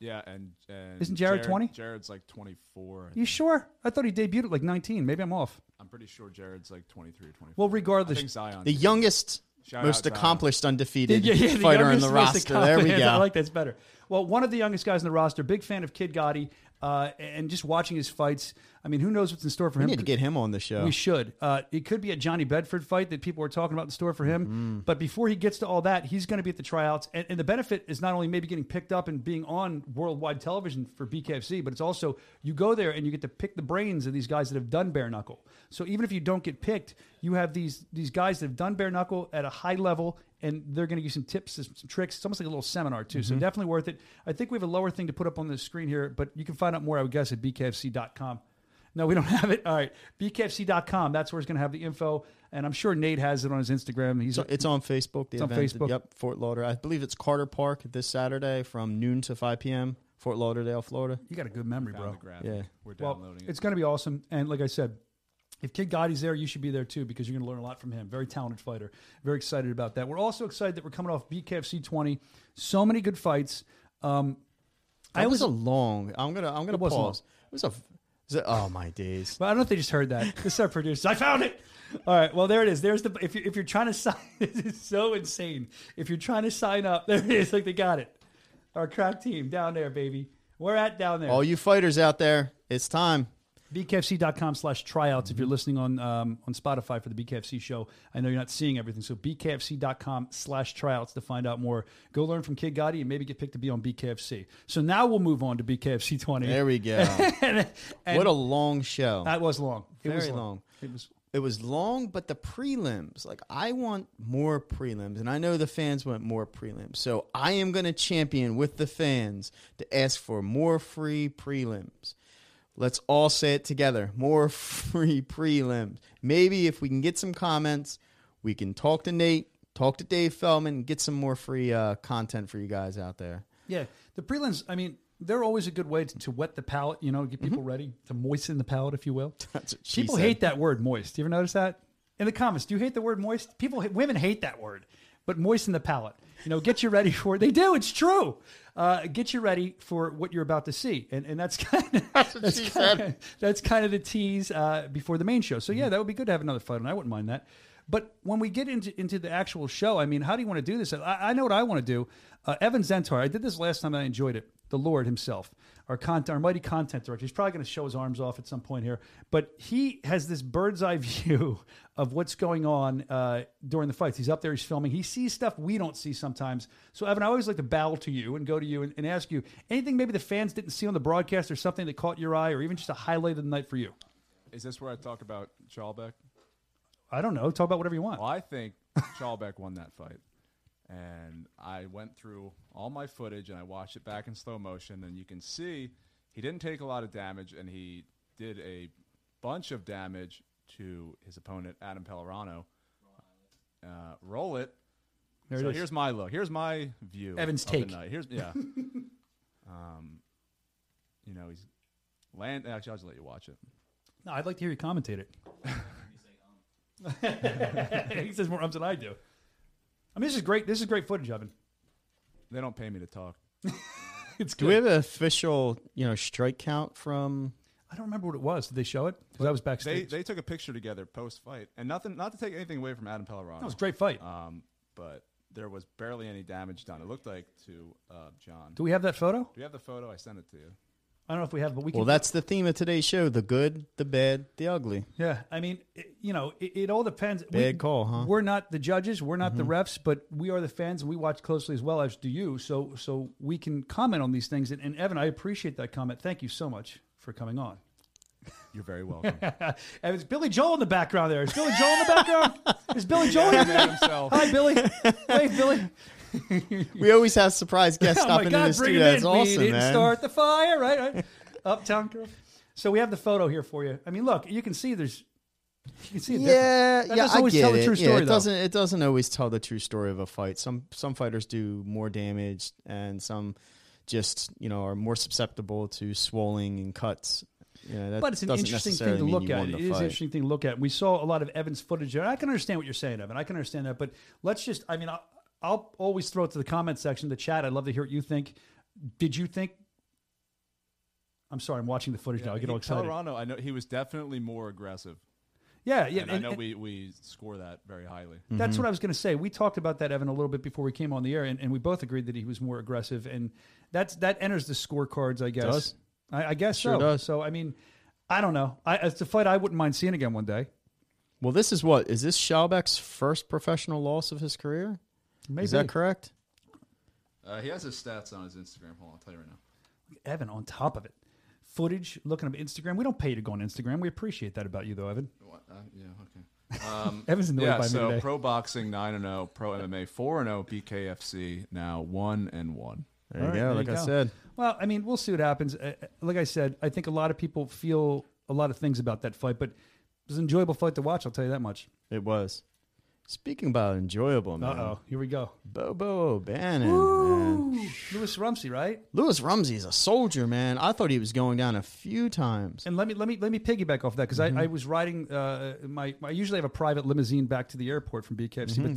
Yeah, and isn't Jared 20? Jared's like 24. You sure? I thought he debuted at like 19. Maybe I'm off. I'm pretty sure Jared's like 23 or 24. Well, regardless. I think Zion. The youngest... Most accomplished undefeated fighter in the roster. There we go. I like that's better. Well, one of the youngest guys in the roster, big fan of Kid Gotti, and just watching his fights. I mean, who knows what's in store for him? We need to get him on the show. We should. It could be a Johnny Bedford fight that people are talking about in store for him. But before he gets to all that, he's going to be at the tryouts. And the benefit is not only maybe getting picked up and being on worldwide television for BKFC, but it's also you go there and you get to pick the brains of these guys that have done bare knuckle. So even if you don't get picked, you have these guys that have done bare knuckle at a high level, and they're going to give some tips, some tricks. It's almost like a little seminar, too. So definitely worth it. I think we have a lower thing to put up on the screen here, but you can find out more, I would guess, at BKFC.com. No, we don't have it. All right. BKFC.com. That's where it's going to have the info. And I'm sure Nate has it on his Instagram. It's on Facebook. The event. Yep. Fort Lauderdale. I believe it's Carter Park this Saturday from noon to 5 p.m. Fort Lauderdale, Florida. You got a good memory, bro. Yeah. We're downloading it. It's going to be awesome. And like I said, if Kid Gotti's there, you should be there too, because you're going to learn a lot from him. Very talented fighter. Very excited about that. We're also excited that we're coming off BKFC 20. So many good fights. I'm gonna pause. Long. It was a. Oh my days! Well, I don't know if they just heard that. This is our producer. I found it. All right. Well, there it is. There's the. If you're trying to sign, this is so insane. If you're trying to sign up, there it is. Like they got it. Our crack team down there, baby. We're down there. All you fighters out there, it's time. BKFC.com/tryouts. If you're listening on Spotify for the BKFC show, I know you're not seeing everything. So BKFC.com/tryouts to find out more. Go learn from Kid Gotti and maybe get picked to be on BKFC. So now we'll move on to BKFC 20. There we go. and what a long show. That was long. It was very long. It was long, but the prelims, like I want more prelims, and I know the fans want more prelims. So I am going to champion with the fans to ask for more free prelims. Let's all say it together. More free prelims. Maybe if we can get some comments, we can talk to Nate, talk to Dave Feldman, get some more free content for you guys out there. Yeah, the prelims, I mean, they're always a good way to wet the palate, you know, get people ready, to moisten the palate, if you will. People hate that word, moist. You ever notice that? In the comments, do you hate the word moist? Women hate that word, but moisten the palate. You know, get you ready for it. They do. It's true. Get you ready for what you're about to see. And that's kind of the tease before the main show. So, yeah, that would be good to have another fight, and I wouldn't mind that. But when we get into the actual show, I mean, how do you want to do this? I know what I want to do. Evan Zentor, I did this last time, and I enjoyed it. The Lord himself, our mighty content director. He's probably going to show his arms off at some point here, but he has this bird's eye view of what's going on during the fights. He's up there, he's filming. He sees stuff we don't see sometimes. So, Evan, I always like to bow to you and go to you and ask you anything maybe the fans didn't see on the broadcast or something that caught your eye or even just a highlight of the night for you. Is this where I talk about Chalbeck? I don't know. Talk about whatever you want. Well, I think Chalbeck won that fight. And I went through all my footage, and I watched it back in slow motion. And you can see he didn't take a lot of damage, and he did a bunch of damage to his opponent, Adam Pellerano. Roll it. So here's my look. Here's my view. Evan's take. The night. You know, he's land. Actually, I'll just let you watch it. No, I'd like to hear you commentate it. He says more ums than I do. I mean, this is great. This is great footage, Evan. They don't pay me to talk. It's good. Do we have an official, strike count from? I don't remember what it was. Did they show it? Because I was backstage. They took a picture together post fight, and nothing. Not to take anything away from Adam Pellerano. That was a great fight. But there was barely any damage done. It looked like to John. Do we have that photo? Do you have the photo? I sent it to you. I don't know if we have, but we can. Well, that's the theme of today's show: the good, the bad, the ugly. Yeah, I mean, it all depends. Bad call, huh? We're not the judges, we're not the refs, but we are the fans, and we watch closely as well as do you. So we can comment on these things. And Evan, I appreciate that comment. Thank you so much for coming on. You're very welcome. And it's Billy Joel in the background. There is Billy Joel in the background. Is Billy Joel in there? Hi, Billy. Hey, Billy. We always have surprise guests stopping in the studio. That's awesome, man. We didn't start the fire, right? Uptown girl. So we have the photo here for you. I mean, look, you can see there's. You can see. It doesn't always tell the true story. It doesn't always tell the true story of a fight. Some fighters do more damage, and some just are more susceptible to swelling and cuts. Yeah, but it's an interesting thing to look at. It is an interesting thing to look at. We saw a lot of Evan's footage. I can understand what you're saying, Evan. I can understand that. But let's just. I mean. I'll always throw it to the comment section, the chat. I'd love to hear what you think. Did you think? I'm sorry, I'm watching the footage now. I get all excited. Pellerano, I know he was definitely more aggressive. Yeah, yeah. And I know we score that very highly. That's what I was going to say. We talked about that, Evan, a little bit before we came on the air, and we both agreed that he was more aggressive. And that enters the scorecards, I guess. Does? I guess sure so. Does. So, I mean, I don't know. It's a fight I wouldn't mind seeing again one day. Well, this is what? Is this Chalbeck's first professional loss of his career? Maybe. Is that correct? He has his stats on his Instagram. Hold on, I'll tell you right now. Evan, on top of it. Footage, looking up Instagram. We don't pay you to go on Instagram. We appreciate that about you, though, Evan. Yeah, okay. Evan's in the way by me today. Pro boxing, 9-0. Pro MMA, 4-0. BKFC, now 1-1. There you go, like I said. Well, I mean, we'll see what happens. Like I said, I think a lot of people feel a lot of things about that fight, but it was an enjoyable fight to watch, I'll tell you that much. It was. Speaking about enjoyable, man. Uh-oh, here we go. Bobo O'Bannon, man. Louis Rumsey, right? Louis Rumsey is a soldier, man. I thought he was going down a few times. And let me piggyback off that, because I was riding I usually have a private limousine back to the airport from BKFC, but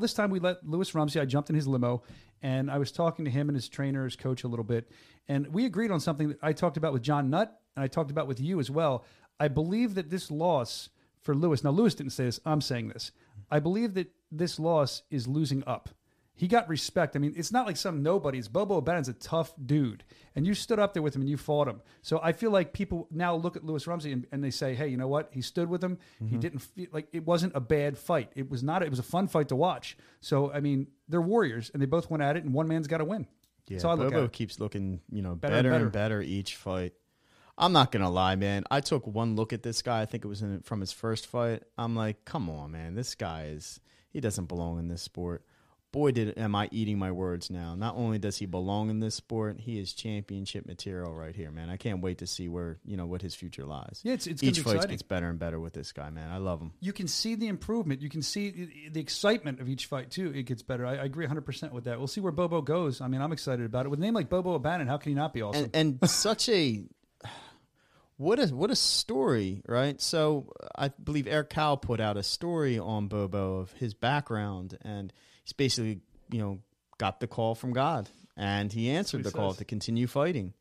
this time we let Louis Rumsey, I jumped in his limo, and I was talking to him and his trainer, his coach a little bit, and we agreed on something that I talked about with John Nutt, and I talked about with you as well. I believe that this loss for Louis, now Louis didn't say this, I'm saying this, I believe that this loss is losing up. He got respect. I mean, it's not like some nobodies. Bobo O'Bannon's a tough dude. And you stood up there with him and you fought him. So I feel like people now look at Louis Rumsey and they say, hey, you know what? He stood with him. Mm-hmm. He didn't feel like it wasn't a bad fight. It was not. It was a fun fight to watch. So, I mean, they're warriors and they both went at it and one man's got to win. Yeah, so Bobo keeps looking, you know, better and better each fight. I'm not going to lie, man. I took one look at this guy. I think it was from his first fight. I'm like, come on, man. This guy he doesn't belong in this sport. Boy, am I eating my words now. Not only does he belong in this sport, he is championship material right here, man. I can't wait to see where, you know, what his future lies. Yeah, it's each fight gets better and better with this guy, man. I love him. You can see the improvement. You can see the excitement of each fight, too. It gets better. I agree 100% with that. We'll see where Bobo goes. I mean, I'm excited about it. With a name like Bobo O'Bannon, how can he not be awesome? And such a... What a story, right? So I believe Eric Cowell put out a story on Bobo of his background, and he's basically, you know, got the call from God, and he answered the call to continue fighting.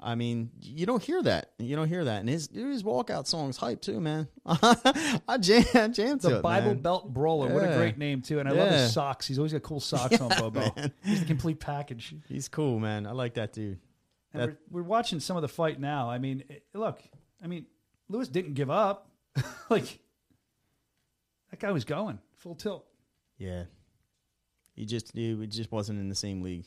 I mean, you don't hear that. You don't hear that. And his walkout song's hype, too, man. I jammed to it, man. The Bible Belt Brawler. Yeah. What a great name, too. And I love his socks. He's always got cool socks on Bobo. Man. He's the complete package. He's cool, man. I like that dude. And we're watching some of the fight now. I mean, Louis didn't give up. Like, that guy was going full tilt. Yeah. He just wasn't in the same league.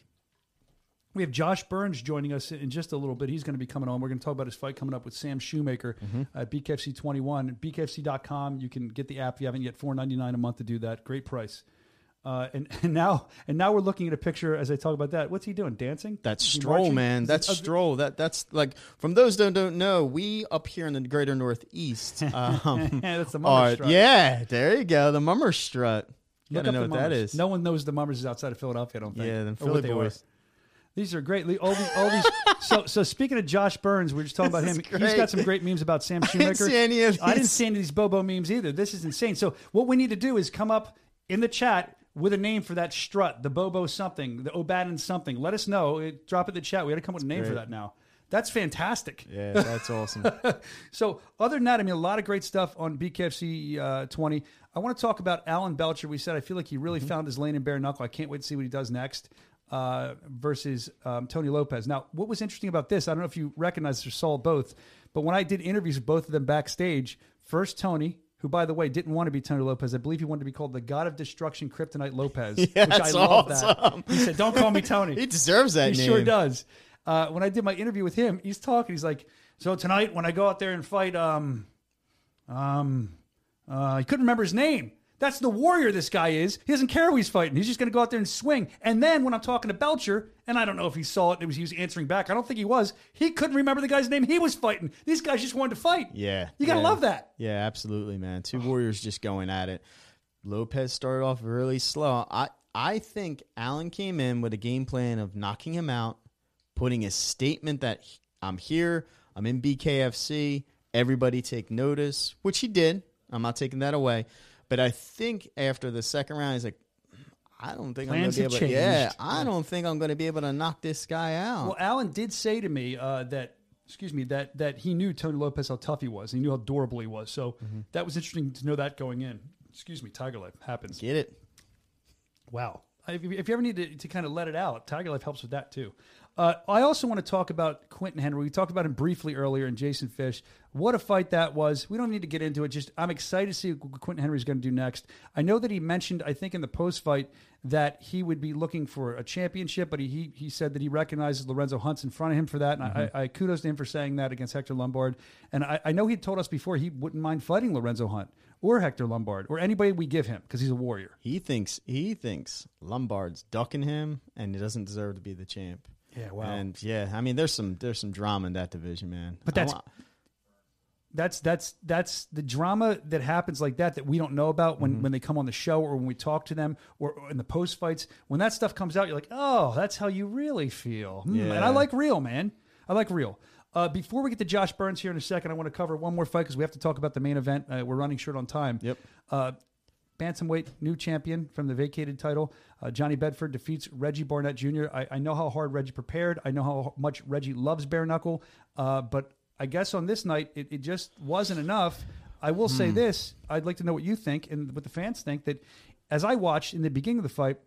We have Josh Burns joining us in just a little bit. He's going to be coming on. We're going to talk about his fight coming up with Sam Shoemaker at BKFC 21. BKFC.com. You can get the app if you haven't yet. $4.99 a month to do that. Great price. And now we're looking at a picture as I talk about that. What's he doing? Dancing? That's Stroll, man. That's Stroll. That's like, from those that don't know, we up here in the greater Northeast. That's the mummer strut. Yeah, there you go. The mummer strut. You gotta know what that is. No one knows the mummers is outside of Philadelphia, I don't think. Yeah, then Philly boys. These are great. All these. So speaking of Josh Burns, we were just talking about him. He's got some great memes about Sam Shoemaker. I didn't see any of these Bobo memes either. This is insane. So what we need to do is come up in the chat with a name for that strut, the Bobo something, the O'Bannon something. Let us know. Drop it in the chat. We got to come up with a name for that now. That's fantastic. Yeah, that's awesome. So other than that, I mean, a lot of great stuff on BKFC 20. I want to talk about Alan Belcher. We said I feel like he really found his lane in bare knuckle. I can't wait to see what he does next versus Tony Lopez. Now, what was interesting about this, I don't know if you recognized or saw both, but when I did interviews with both of them backstage, first Tony, who, by the way, didn't want to be Tony Lopez. I believe he wanted to be called the God of Destruction, Kryptonite Lopez, which I love awesome. That. He said, don't call me Tony. He deserves that name. He sure does. When I did my interview with him, he's talking. He's like, so tonight when I go out there and fight, I couldn't remember his name. That's the warrior this guy is. He doesn't care who he's fighting. He's just going to go out there and swing. And then when I'm talking to Belcher, and I don't know if he saw it, he was answering back. I don't think he was. He couldn't remember the guy's name he was fighting. These guys just wanted to fight. Yeah. You got to love that. Yeah, absolutely, man. Two warriors just going at it. Lopez started off really slow. I think Alan came in with a game plan of knocking him out, putting a statement that I'm here, I'm in BKFC, everybody take notice, which he did. I'm not taking that away. But I think after the second round, he's like, I don't think I'm going to be able to knock this guy out. Well, Alan did say to me that he knew Tony Lopez, how tough he was. And he knew how durable he was. So that was interesting to know that going in. Excuse me, Tiger Life happens. Get it. Wow. If you ever need to kind of let it out, Tiger Life helps with that too. I also want to talk about Quentin Henry. We talked about him briefly earlier and Jason Fish. What a fight that was. We don't need to get into it. Just I'm excited to see what Quentin Henry's going to do next. I know that he mentioned, I think in the post-fight, that he would be looking for a championship, but he said that he recognizes Lorenzo Hunt's in front of him for that. And I kudos to him for saying that against Hector Lombard. And I know he told us before he wouldn't mind fighting Lorenzo Hunt or Hector Lombard or anybody we give him because he's a warrior. He thinks Lombard's ducking him and he doesn't deserve to be the champ. Yeah, wow. And I mean, there's some drama in that division, man. But that's the drama that happens like that we don't know about when they come on the show or when we talk to them or in the post fights. When that stuff comes out, you're like, oh, that's how you really feel. Yeah. And I like real, man. I like real. Before we get to Josh Burns here in a second, I want to cover one more fight because we have to talk about the main event. We're running short on time. Yep. Bantamweight new champion from the vacated title. Johnny Bedford defeats Reggie Barnett Jr. I know how hard Reggie prepared. I know how much Reggie loves bare knuckle. But I guess on this night, it just wasn't enough. I will say this. I'd like to know what you think and what the fans think. That as I watched in the beginning of the fight,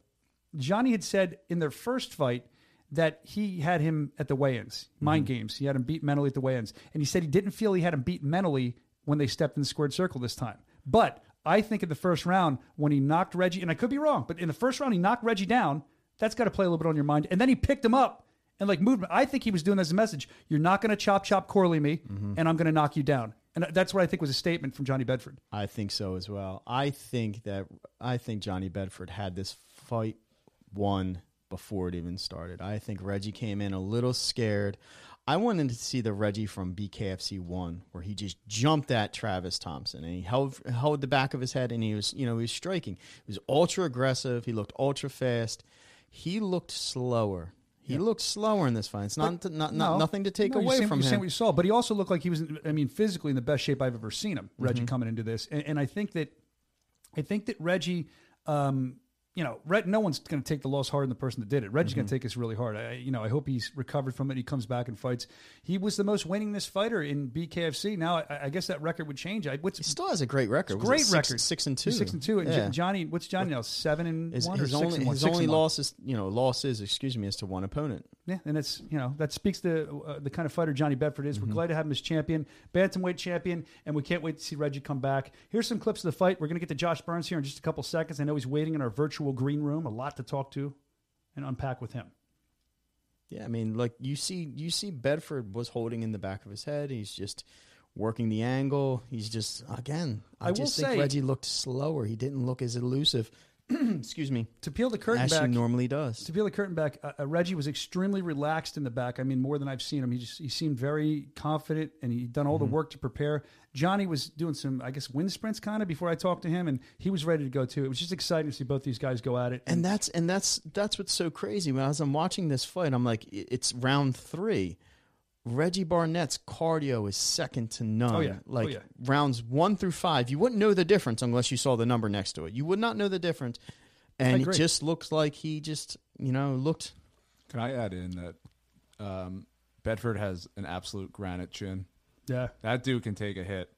Johnny had said in their first fight that he had him at the weigh-ins, mind games. He had him beat mentally at the weigh-ins. And he said he didn't feel he had him beat mentally when they stepped in the squared circle this time. But I think in the first round, when he knocked Reggie, and I could be wrong, but in the first round, he knocked Reggie down. That's got to play a little bit on your mind. And then he picked him up and like moved him. I think he was doing that as a message. You're not going to chop Corley me, and I'm going to knock you down. And that's what I think was a statement from Johnny Bedford. I think so as well. I think Johnny Bedford had this fight won before it even started. I think Reggie came in a little scared. I wanted to see the Reggie from BKFC 1 where he just jumped at Travis Thompson and he held the back of his head and he was, you know, he was striking. He was ultra aggressive. He looked ultra fast. He looked slower. He looked slower in this fight. It's nothing to take away from him. You're saying what you saw, but he also looked like he was, I mean, physically in the best shape I've ever seen him, Reggie, coming into this. And I think that Reggie, no one's going to take the loss harder than the person that did it. Reggie's going to take this really hard. I hope he's recovered from it. He comes back and fights. He was the most winningest fighter in BKFC. Now, I guess that record would change. He still has a great record. It's a great record. 6-2. He's 6-2. And yeah. Johnny, what's Johnny now? 7-1 or 6-1? His only loss is to one opponent. Yeah, and it's, that speaks to the kind of fighter Johnny Bedford is. We're glad to have him as champion, bantamweight champion, and we can't wait to see Reggie come back. Here's some clips of the fight. We're going to get to Josh Burns here in just a couple seconds. I know he's waiting in our virtual green room. A lot to talk to and unpack with him. Yeah, I mean, like you see Bedford was holding in the back of his head. He's just working the angle. He's just, again, I think Reggie looked slower. He didn't look as elusive. Excuse me. To peel the curtain back, as he normally does. To peel the curtain back, Reggie was extremely relaxed in the back. I mean, more than I've seen him. He seemed very confident, and he'd done all the work to prepare. Johnny was doing some, I guess, wind sprints kind of before I talked to him, and he was ready to go too. It was just exciting to see both these guys go at it. And that's what's so crazy. When I'm watching this fight, I'm like, it's round 3. Reggie Barnett's cardio is second to none. Rounds 1 through 5, you wouldn't know the difference unless you saw the number next to it. You would not know the difference. And it just looks like he just, looked. Can I add in that Bedford has an absolute granite chin? Yeah. That dude can take a hit.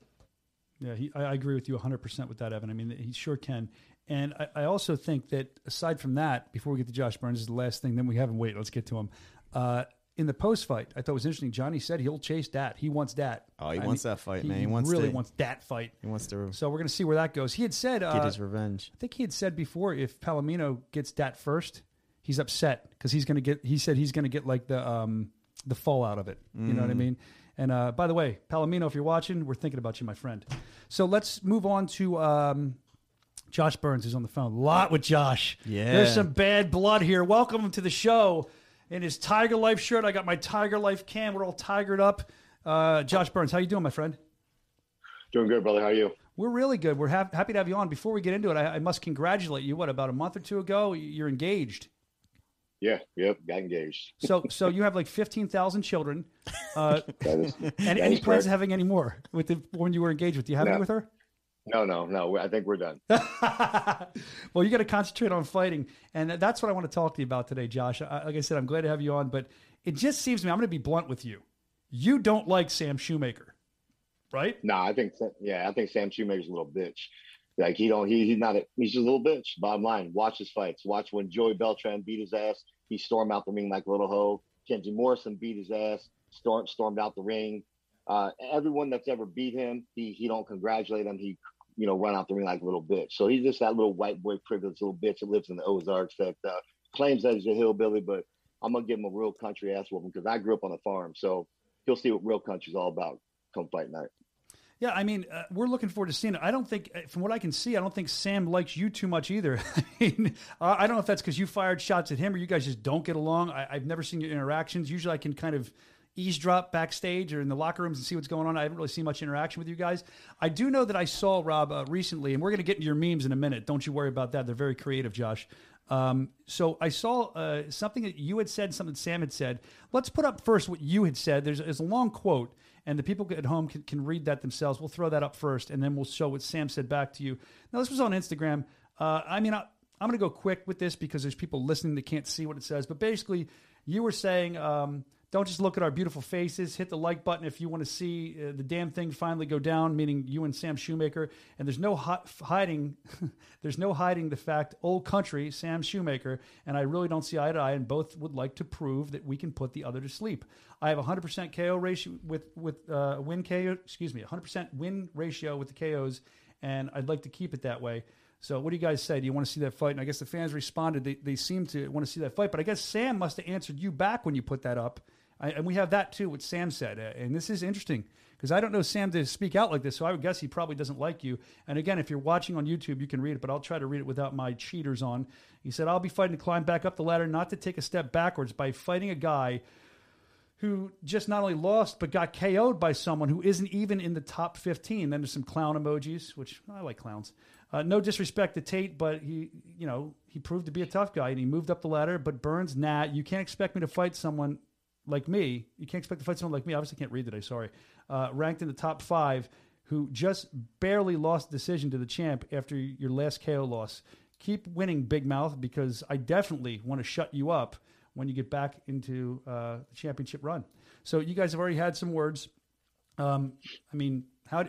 Yeah, I agree with you 100% with that, Evan. I mean, he sure can. And I also think that aside from that, before we get to Josh Burns, is the last thing, then we have him wait. Let's get to him. In the post-fight, I thought it was interesting. Johnny said he'll chase that. He wants that. Oh, he wants that fight, man. He really wants that fight. He wants to. So we're going to see where that goes. He had said... get his revenge. I think he had said before, if Palomino gets that first, he's upset because he's going to get... He said he's going to get like the fallout of it. You know what I mean? And by the way, Palomino, if you're watching, we're thinking about you, my friend. So let's move on to... Josh Burns is on the phone. A lot with Josh. Yeah. There's some bad blood here. Welcome to the show. In his Tiger Life shirt, I got my Tiger Life can. We're all tigered up. Josh Burns, how you doing, my friend? Doing good, brother. How are you? We're really good. We're happy to have you on. Before we get into it, I must congratulate you. What, about a month or two ago, you're engaged? Yeah, got engaged. So you have like 15,000 children. And any plans of having any more with the woman you were engaged with? Do you have any with her? No. I think we're done. Well, you got to concentrate on fighting. And that's what I want to talk to you about today, Josh. Like I said, I'm glad to have you on, but it just seems to me, I'm going to be blunt with you. You don't like Sam Shoemaker, right? No, I think Sam Shoemaker's a little bitch. Like he's just a little bitch. Bottom line, watch his fights. Watch when Joey Beltran beat his ass. He stormed out the ring like a little hoe. Kenzie Morrison beat his ass, stormed out the ring. Everyone that's ever beat him, he don't congratulate him. He run out the ring like a little bitch. So he's just that little white boy privileged little bitch that lives in the Ozarks that claims that he's a hillbilly, but I'm going to give him a real country ass whooping because I grew up on a farm. So he'll see what real country's all about come fight night. Yeah, I mean, we're looking forward to seeing it. I don't think, from what I can see, I don't think Sam likes you too much either. I mean, I don't know if that's because you fired shots at him or you guys just don't get along. I've never seen your interactions. Usually I can kind of eavesdrop backstage or in the locker rooms and see what's going on. I haven't really seen much interaction with you guys. I do know that I saw Rob recently, and we're going to get into your memes in a minute. Don't you worry about that. They're very creative, Josh. So I saw something that you had said, something Sam had said. Let's put up first what you had said. There's a long quote, and the people at home can read that themselves. We'll throw that up first, and then we'll show what Sam said back to you. Now, this was on Instagram. I'm going to go quick with this because there's people listening that can't see what it says. But basically, you were saying Don't just look at our beautiful faces. Hit the like button if you want to see the damn thing finally go down, meaning you and Sam Shoemaker. And there's no hiding there's no hiding the fact, old country, Sam Shoemaker, and I really don't see eye to eye, and both would like to prove that we can put the other to sleep. I have 100% KO ratio with win KO, 100% win ratio with the KOs, and I'd like to keep it that way. So what do you guys say? Do you want to see that fight? And I guess the fans responded. They seem to want to see that fight. But I guess Sam must have answered you back when you put that up. And we have that, too, what Sam said. And this is interesting because I don't know Sam to speak out like this. So I would guess he probably doesn't like you. And again, if you're watching on YouTube, you can read it. But I'll try to read it without my cheaters on. He said, I'll be fighting to climb back up the ladder, not to take a step backwards by fighting a guy who just not only lost, but got KO'd by someone who isn't even in the top 15. Then there's some clown emojis, which I like clowns. No disrespect to Tate, but he proved to be a tough guy, and he moved up the ladder. But Burns, nah, you can't expect me to fight someone like me. You can't expect to fight someone like me. I obviously can't read today, sorry. Ranked in the top 5, who just barely lost the decision to the champ after your last KO loss. Keep winning, Big Mouth, because I definitely want to shut you up when you get back into the championship run. So you guys have already had some words. How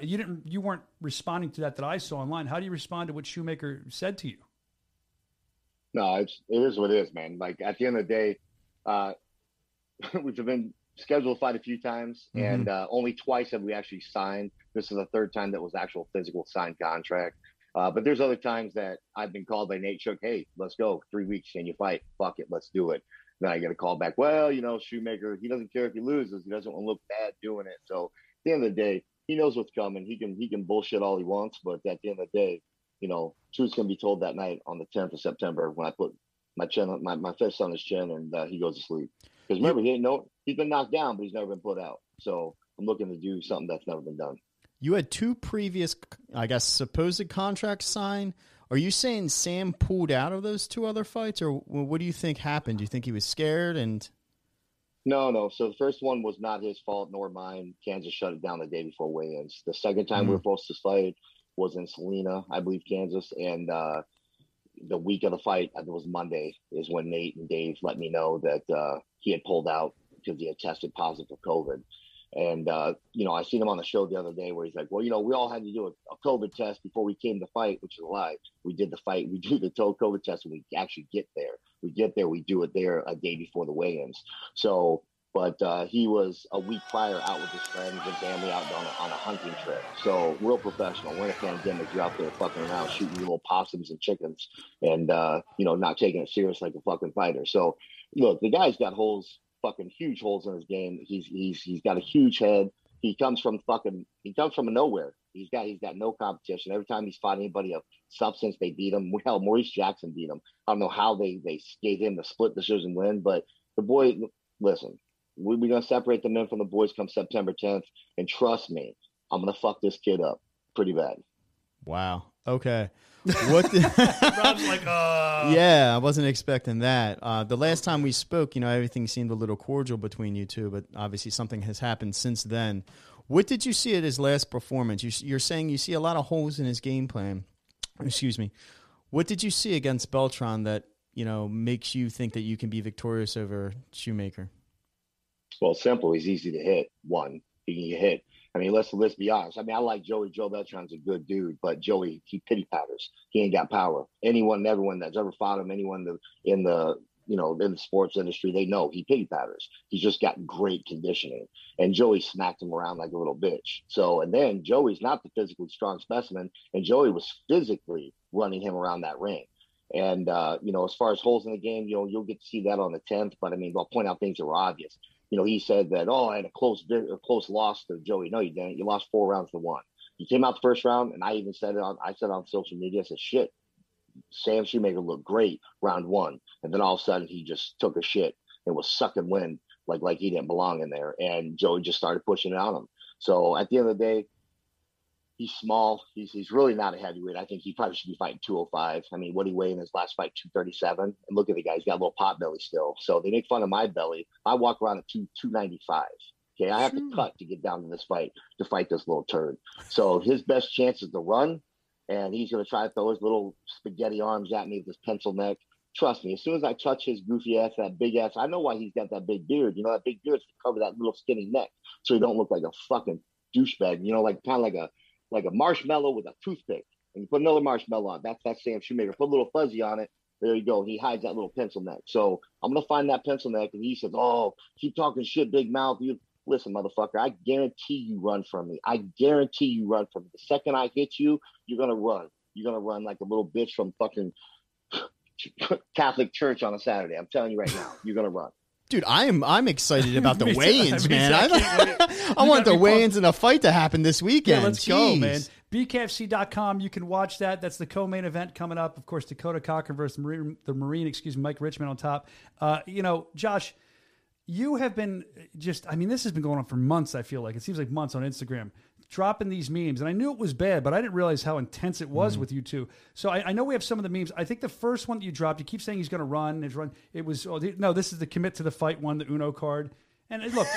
you weren't responding to that I saw online. How do you respond to what Shoemaker said to you? No, it is what it is, man. Like at the end of the day, we've been scheduled to fight a few times, mm-hmm. and only twice have we actually signed. This is the third time that was actual physical signed contract. But there's other times that I've been called by Nate Shook. Hey, let's go 3 weeks and you fight. Fuck it, let's do it. Then I get a call back. Well, Shoemaker, he doesn't care if he loses. He doesn't want to look bad doing it. So at the end of the day, he knows what's coming. He can bullshit all he wants, but at the end of the day, truth's gonna be told that night on the 10th of September when I put my chin, my fist on his chin, and he goes to sleep. Because remember, he's been knocked down, but he's never been put out. So I'm looking to do something that's never been done. You had 2 previous, I guess, supposed contracts signed. Are you saying Sam pulled out of those 2 other fights, or what do you think happened? Do you think he was scared and? No. So the first one was not his fault nor mine. Kansas shut it down the day before weigh-ins. The second time we were supposed to fight was in Salina, I believe, Kansas. And the week of the fight, I think it was Monday, is when Nate and Dave let me know that he had pulled out because he had tested positive for COVID. And, I seen him on the show the other day where he's like, well, we all had to do a COVID test before we came to fight, which is a lie. We did the fight. We do the COVID test when we actually get there. We get there. We do it there a day before the weigh-ins. So, but he was a week prior out with his friends and family out on a hunting trip. So real professional. We're in a pandemic. You're out there fucking around shooting little possums and chickens and, not taking it serious like a fucking fighter. So, look, the guy's got holes. Fucking huge holes in his game. He's got a huge head. He comes from nowhere. He's got no competition. Every time he's fought anybody of substance, they beat him. Well, Maurice Jackson beat him. I don't know how they gave him the split decision win, but the boy, listen, we're gonna separate the men from the boys come September 10th, and trust me, I'm gonna fuck this kid up pretty bad. Wow. Okay. What Rob's like, yeah, I wasn't expecting that. The last time we spoke, everything seemed a little cordial between you two, but obviously something has happened since then. What did you see at his last performance? You're saying you see a lot of holes in his game plan. Excuse me. What did you see against Beltran that, makes you think that you can be victorious over Shoemaker? Well, simple. He's easy to hit. One, he can get hit. I mean, let's be honest. I mean, I like Joey. Joe Beltran's a good dude, but Joey, he pity powders. He ain't got power. Anyone and everyone that's ever fought him, anyone in the, in the sports industry, they know he pity powders. He's just got great conditioning. And Joey smacked him around like a little bitch. So, and then Joey's not the physically strong specimen, and Joey was physically running him around that ring. And, as far as holes in the game, you'll get to see that on the 10th, but I mean, I'll point out things that were obvious. He said that, oh, I had a close loss to Joey. No, you didn't. You lost 4 rounds to 1. You came out the first round, and I even said it on, I said on social media, I said, shit, Sam Shoemaker looked great round 1. And then all of a sudden he just took a shit and was sucking wind like he didn't belong in there. And Joey just started pushing it on him. So at the end of the day, he's small. He's really not a heavyweight. I think he probably should be fighting 205. I mean, what did he weigh in his last fight? 237. And look at the guy. He's got a little pot belly still. So they make fun of my belly. I walk around at 295. Okay, I have to cut to get down to this fight to fight this little turd. So his best chance is to run, and he's going to try to throw his little spaghetti arms at me with his pencil neck, Trust me, as soon as I touch his goofy ass, that big ass, I know why he's got that big beard. You know, that big beard is to cover that little skinny neck so he don't look like a fucking douchebag. You know, like kind of like a marshmallow with a toothpick. And you put another marshmallow on. That's that Sam Shoemaker. Put a little fuzzy on it. There you go. He hides that little pencil neck. So I'm going to find that pencil neck. And he says, oh, keep talking shit, big mouth. You listen, motherfucker, I guarantee you run from me. I guarantee you run from me. The second I hit you, you're going to run. You're going to run like a little bitch from fucking Catholic church on a Saturday. I'm telling you right now, you're going to run. Dude, I'm excited about the weigh-ins, man. I want the weigh-ins and a fight to happen this weekend. Yeah, let's go, man. BKFC.com. You can watch that. That's the co-main event coming up. Of course, Dakota Cocker versus the Marine, Mike Richmond on top. You know, Josh, you have been this has been going on for months, I feel like. It seems like months on Instagram, dropping these memes. And I knew it was bad, but I didn't realize how intense it was with you two. So I know we have some of the memes. I think the first one that you dropped, you keep saying he's going to run. It was, this is the commit to the fight one, the Uno card. And look...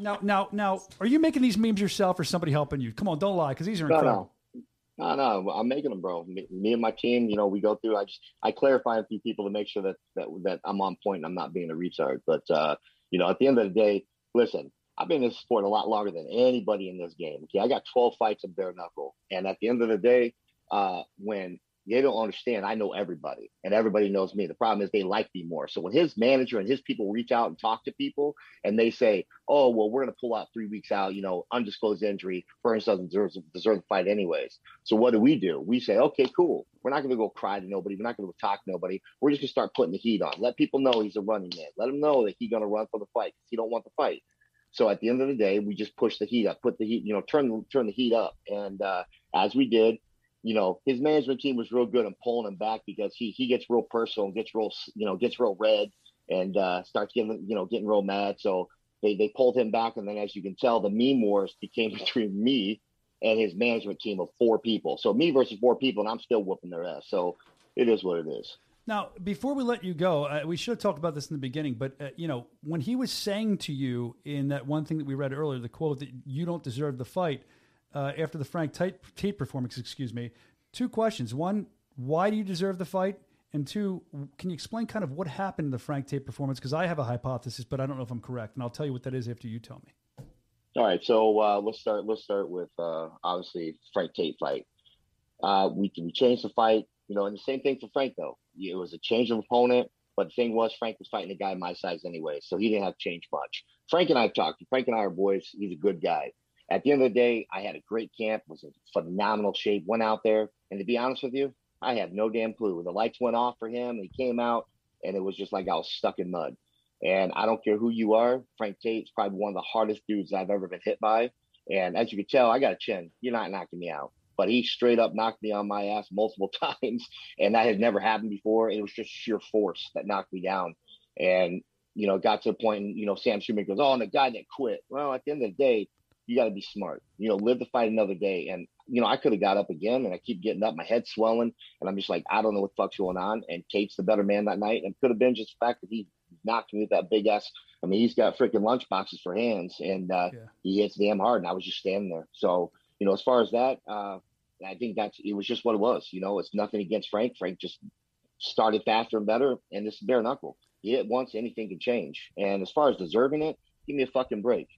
Now, are you making these memes yourself or somebody helping you? Come on, don't lie, because these are incredible. No, I'm making them, bro. Me and my team, we go through. I clarify a few people to make sure that I'm on point and I'm not being a retard. But at the end of the day, listen, I've been in this sport a lot longer than anybody in this game. Okay, I got 12 fights of bare knuckle, and at the end of the day, when they don't understand, I know everybody, and everybody knows me. The problem is they like me more. So when his manager and his people reach out and talk to people, and they say, oh, well, we're going to pull out 3 weeks out, undisclosed injury, Burns doesn't deserve the fight anyways. So what do? We say, okay, cool. We're not going to go cry to nobody. We're not going to go talk to nobody. We're just going to start putting the heat on. Let people know he's a running man. Let him know that he's going to run for the fight because he don't want the fight. So at the end of the day, we just push the heat up, put the heat, turn the heat up. And as we did, his management team was real good in pulling him back because he gets real personal and gets real red and starts getting real mad. So they pulled him back. And then, as you can tell, the meme wars became between me and his management team of four people. So me versus four people, and I'm still whooping their ass. So it is what it is. Now, before we let you go, we should have talked about this in the beginning, but when he was saying to you in that one thing that we read earlier, the quote that you don't deserve the fight, after the Frank Tate performance, two questions. One, why do you deserve the fight? And two, can you explain kind of what happened in the Frank Tate performance? Because I have a hypothesis, but I don't know if I'm correct. And I'll tell you what that is after you tell me. All right. So let's start with obviously Frank Tate fight. We changed the fight, and the same thing for Frank, though. It was a change of opponent. But the thing was, Frank was fighting a guy my size anyway, so he didn't have to change much. Frank and I have talked. Frank and I are boys. He's a good guy. At the end of the day, I had a great camp, was in phenomenal shape, went out there. And to be honest with you, I had no damn clue. The lights went off for him, and he came out, and it was just like I was stuck in mud. And I don't care who you are, Frank Tate's probably one of the hardest dudes I've ever been hit by. And as you can tell, I got a chin. You're not knocking me out. But he straight up knocked me on my ass multiple times, and that had never happened before. It was just sheer force that knocked me down. And, got to the point, Sam Shoemaker goes, oh, and the guy that quit. Well, at the end of the day, you got to be smart, live to fight another day. And, I could have got up again, and I keep getting up, my head swelling. And I'm just like, I don't know what the fuck's going on. And Tate's the better man that night. And could have been just the fact that he knocked me with that big ass. I mean, he's got freaking lunch boxes for hands, and He hits damn hard. And I was just standing there. So, as far as that, I think it was just what it was. It's nothing against Frank. Frank just started faster and better. And this is bare knuckle. He hit once, anything can change. And as far as deserving it, give me a fucking break.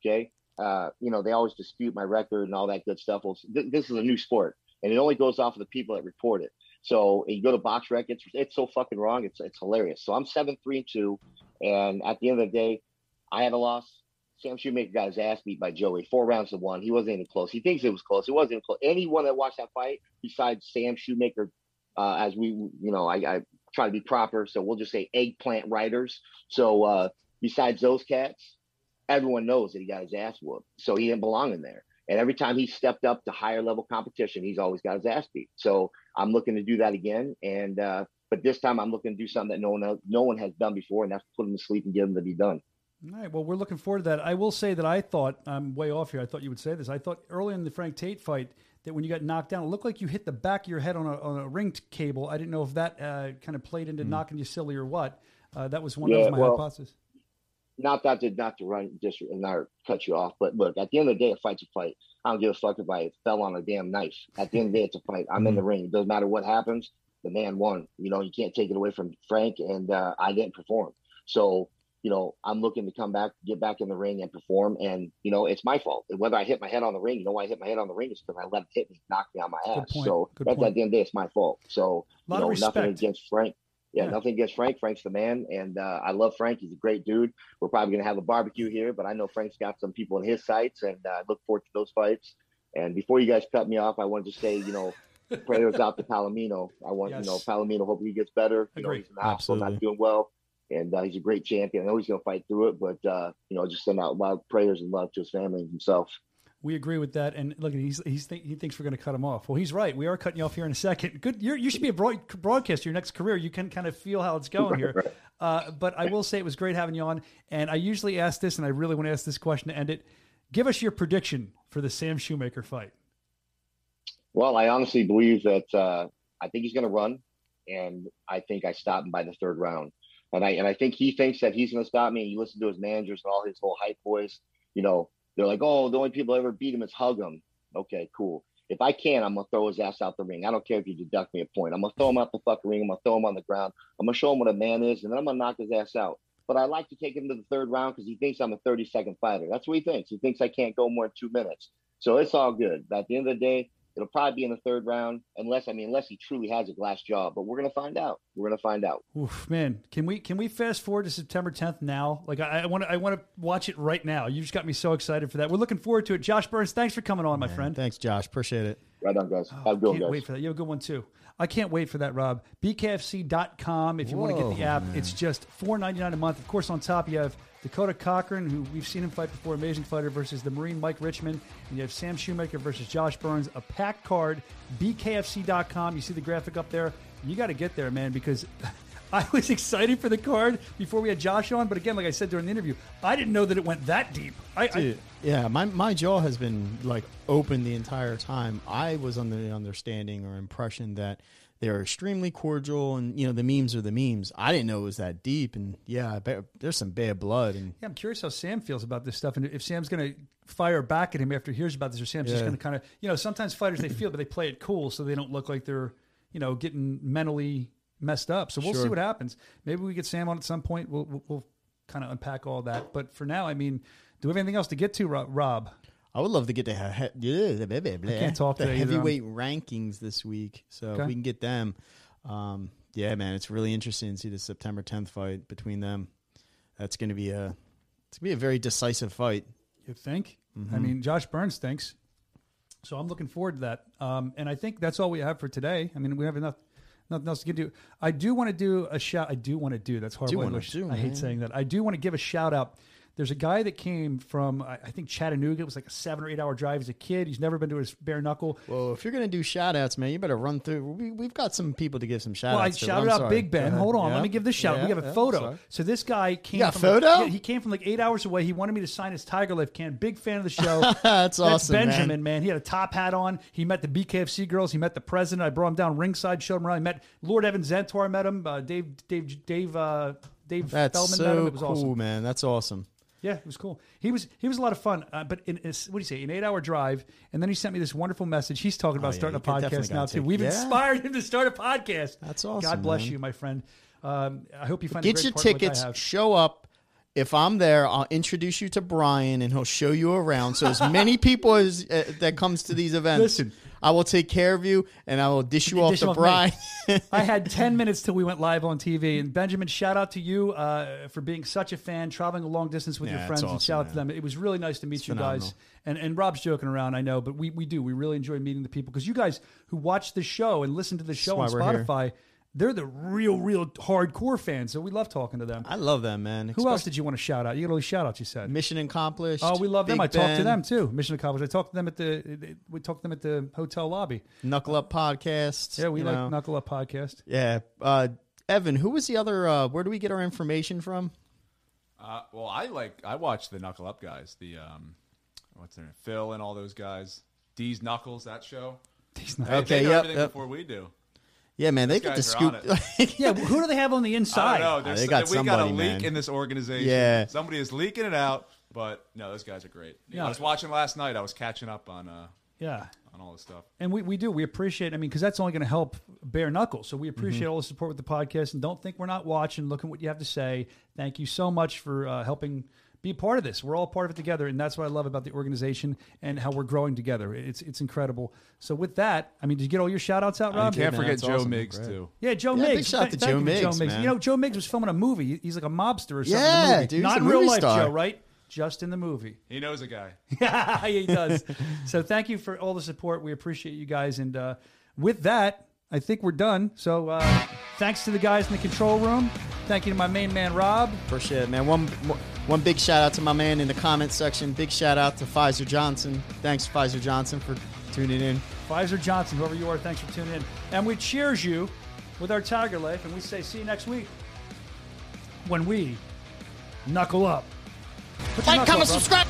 Okay. They always dispute my record and all that good stuff. Well, this is a new sport, and it only goes off of the people that report it. So you go to Box Rec, it's so fucking wrong. It's hilarious. So I'm 7-3-2. And at the end of the day, I had a loss. Sam Shoemaker got his ass beat by Joey 4 rounds to 1. He wasn't even close. He thinks it was close. It wasn't even close. Anyone that watched that fight besides Sam Shoemaker, as we, I try to be proper. So we'll just say eggplant writers. So, besides those cats, everyone knows that he got his ass whooped, so he didn't belong in there. And every time he stepped up to higher level competition, he's always got his ass beat. So I'm looking to do that again. And, but this time I'm looking to do something that no one has done before, and that's put him to sleep and get him to be done. All right. Well, we're looking forward to that. I will say that I thought I'm way off here. I thought you would say this. I thought early in the Frank Tate fight that when you got knocked down, it looked like you hit the back of your head on a ring cable. I didn't know if that, kind of played into knocking you silly or what. That was one of my hypotheses. Not to cut you off, but look, at the end of the day, a fight's a fight. I don't give a fuck if I fell on a damn knife. At the end of the day, it's a fight. I'm in the ring. It doesn't matter what happens. the man won. You know, you can't take it away from Frank, and I didn't perform. So, you know, I'm looking to come back, get back in the ring and perform. And, you know, it's my fault. And whether I hit my head on the ring, you know, why I hit my head on the ring is because I let it hit me, knock me on my ass. So at the end of the day, it's my fault. So, you know, nothing against Frank. Yeah, nothing against Frank. Frank's the man. And I love Frank. He's a great dude. We're probably going to have a barbecue here, but I know Frank's got some people in his sights, and I look forward to those fights. And before you guys cut me off, I wanted to say, you know, prayers out to Palomino. I want, you know, Palomino, hope he gets better. You know, he's in the hospital, not doing well. And he's a great champion. I know he's going to fight through it, but, you know, just send out loud prayers and love to his family and himself. We agree with that. And look, he thinks we're going to cut him off. Well, he's right. We are cutting you off here in a second. Good. You should be a broadcaster your next career. You can kind of feel how it's going here. But I will say it was great having you on. And I usually ask this, and I really want to ask this question to end it. Give us your prediction for the Sam Shoemaker fight. Well, I honestly believe that I think he's going to run, and I think I stop him by the third round. And I think he thinks that he's going to stop me. And you listen to his managers and all his whole hype boys, you know, they're like, oh, the only people that ever beat him is hug him. Okay, cool. If I can, I'm going to throw his ass out the ring. I don't care if you deduct me a point. I'm going to throw him out the fucking ring. I'm going to throw him on the ground. I'm going to show him what a man is, and then I'm going to knock his ass out. But I like to take him to the third round because he thinks I'm a 30-second fighter. That's what he thinks. He thinks I can't go more than 2 minutes. So it's all good. But at the end of the day, it'll probably be in the third round, unless he truly has a glass jaw. But we're gonna find out. Oof, man, can we fast forward to September 10th now? Like I want to watch it right now. You just got me so excited for that. We're looking forward to it. Josh Burns, thanks for coming on, my friend. Thanks, Josh. Appreciate it. Right on, guys. Have a good one, guys. Can't wait for that. You have a good one too. I can't wait for that, Rob. BKFC.com. If you want to get the app, it's just $4.99 a month. Of course, on top you have Dakota Cochran, who we've seen him fight before, amazing fighter, versus the Marine Mike Richmond. And you have Sam Shoemaker versus Josh Burns, a packed card, BKFC.com. You see the graphic up there. You got to get there, man, because I was excited for the card before we had Josh on. But again, like I said during the interview, I didn't know that it went that deep. My jaw has been like open the entire time. I was under the understanding or impression that they're extremely cordial, and, you know, the memes are the memes. I didn't know it was that deep, and, yeah, I bet there's some bad blood. And yeah, I'm curious how Sam feels about this stuff, and if Sam's going to fire back at him after he hears about this, or Sam's just going to kind of, you know, sometimes fighters, they feel, but they play it cool so they don't look like they're, you know, getting mentally messed up. So we'll see what happens. Maybe we get Sam on at some point. We'll kind of unpack all that. But for now, I mean, do we have anything else to get to, Rob? I would love to get the heavyweight rankings this week, so if we can get them. Yeah, man, it's really interesting to see the September 10th fight between them. That's going to be a very decisive fight. You think? Mm-hmm. I mean, Josh Burns thinks. So I'm looking forward to that. And I think that's all we have for today. I mean, we have nothing else to get to. I do want to do a shout. That's horrible English. I hate saying that. I do want to give a shout out. There's a guy that came from, I think, Chattanooga. It was like a 7 or 8 hour drive as a kid. He's never been to his bare knuckle. Well, if you're going to do shout outs, man, you better run through. We've got some people to give some shout outs. Well, I shouted out Big Ben. Hold on. Yeah. Let me give this shout out. Yeah. We have a photo. Sorry. So this guy came he came from like 8 hours away. He wanted me to sign his Tiger Lift can. Big fan of the show. That's awesome. Benjamin, man. He had a top hat on. He met the BKFC girls. He met the president. I brought him down ringside, showed him around. He met Lord Evan Zentor. I met him. Dave Feldman. Met him. It was cool, awesome, man. That's awesome. Yeah, it was cool. He was a lot of fun. But an 8 hour drive, and then he sent me this wonderful message. He's talking about starting a podcast now too. We've inspired him to start a podcast. That's awesome. God bless you, my friend. I hope you find get a great your part tickets. Of what I have. Show up. If I'm there, I'll introduce you to Brian, and he'll show you around. So as many people as that comes to these events. Listen. I will take care of you, and I will dish you off to Brian. I had 10 minutes till we went live on TV. And Benjamin, shout out to you for being such a fan, traveling a long distance with your friends, awesome, and shout out to them. It was really nice to meet you guys. And Rob's joking around, I know, but we do. We really enjoy meeting the people, because you guys who watch the show and listen to the show on Spotify, they're the real hardcore fans, so we love talking to them. I love them, man. Who else did you want to shout out? You got all these shout outs, you said. Mission Accomplished. Oh, we love them. I talked to them too. Mission Accomplished. We talked to them at the hotel lobby. Knuckle Up Podcast. Yeah, we like Knuckle Up Podcast. Yeah. Evan, who was the other? Where do we get our information from? Well, I watch the Knuckle Up guys. The what's their name? Phil and all those guys. Deez Knuckles. That show. Deez Knuckles. Okay. Yeah. Before we do. Yeah, man, they get the scoop. Yeah, who do they have on the inside? I don't know. They got somebody, we got a leak in this organization. Yeah. Somebody is leaking it out, but no, those guys are great. Yeah. I was watching last night. I was catching up on Yeah. On all this stuff. And we do. We appreciate, I mean, because that's only going to help Bare Knuckles. So we appreciate all the support with the podcast. And don't think we're not watching, looking what you have to say. Thank you so much for helping be part of this. We're all part of it together. And that's what I love about the organization and how we're growing together. It's incredible. So with that, I mean, did you get all your shout outs out, Rob? I can't forget Joe Miggs, too. Yeah, Joe Miggs. Big shout out to Joe Miggs. You know, Joe Miggs was filming a movie. He's like a mobster or something. Yeah, dude. Not in real life, Joe, right? Just in the movie. He knows a guy. Yeah, he does. So thank you for all the support. We appreciate you guys. And with that, I think we're done. So thanks to the guys in the control room. Thank you to my main man, Rob. Appreciate it, man. One big shout out to my man in the comment section. Big shout out to Pfizer Johnson. Thanks, Pfizer Johnson, for tuning in. Pfizer Johnson, whoever you are, thanks for tuning in. And we cheers you with our Tiger Life. And we say, see you next week when we knuckle up. Like, comment, subscribe.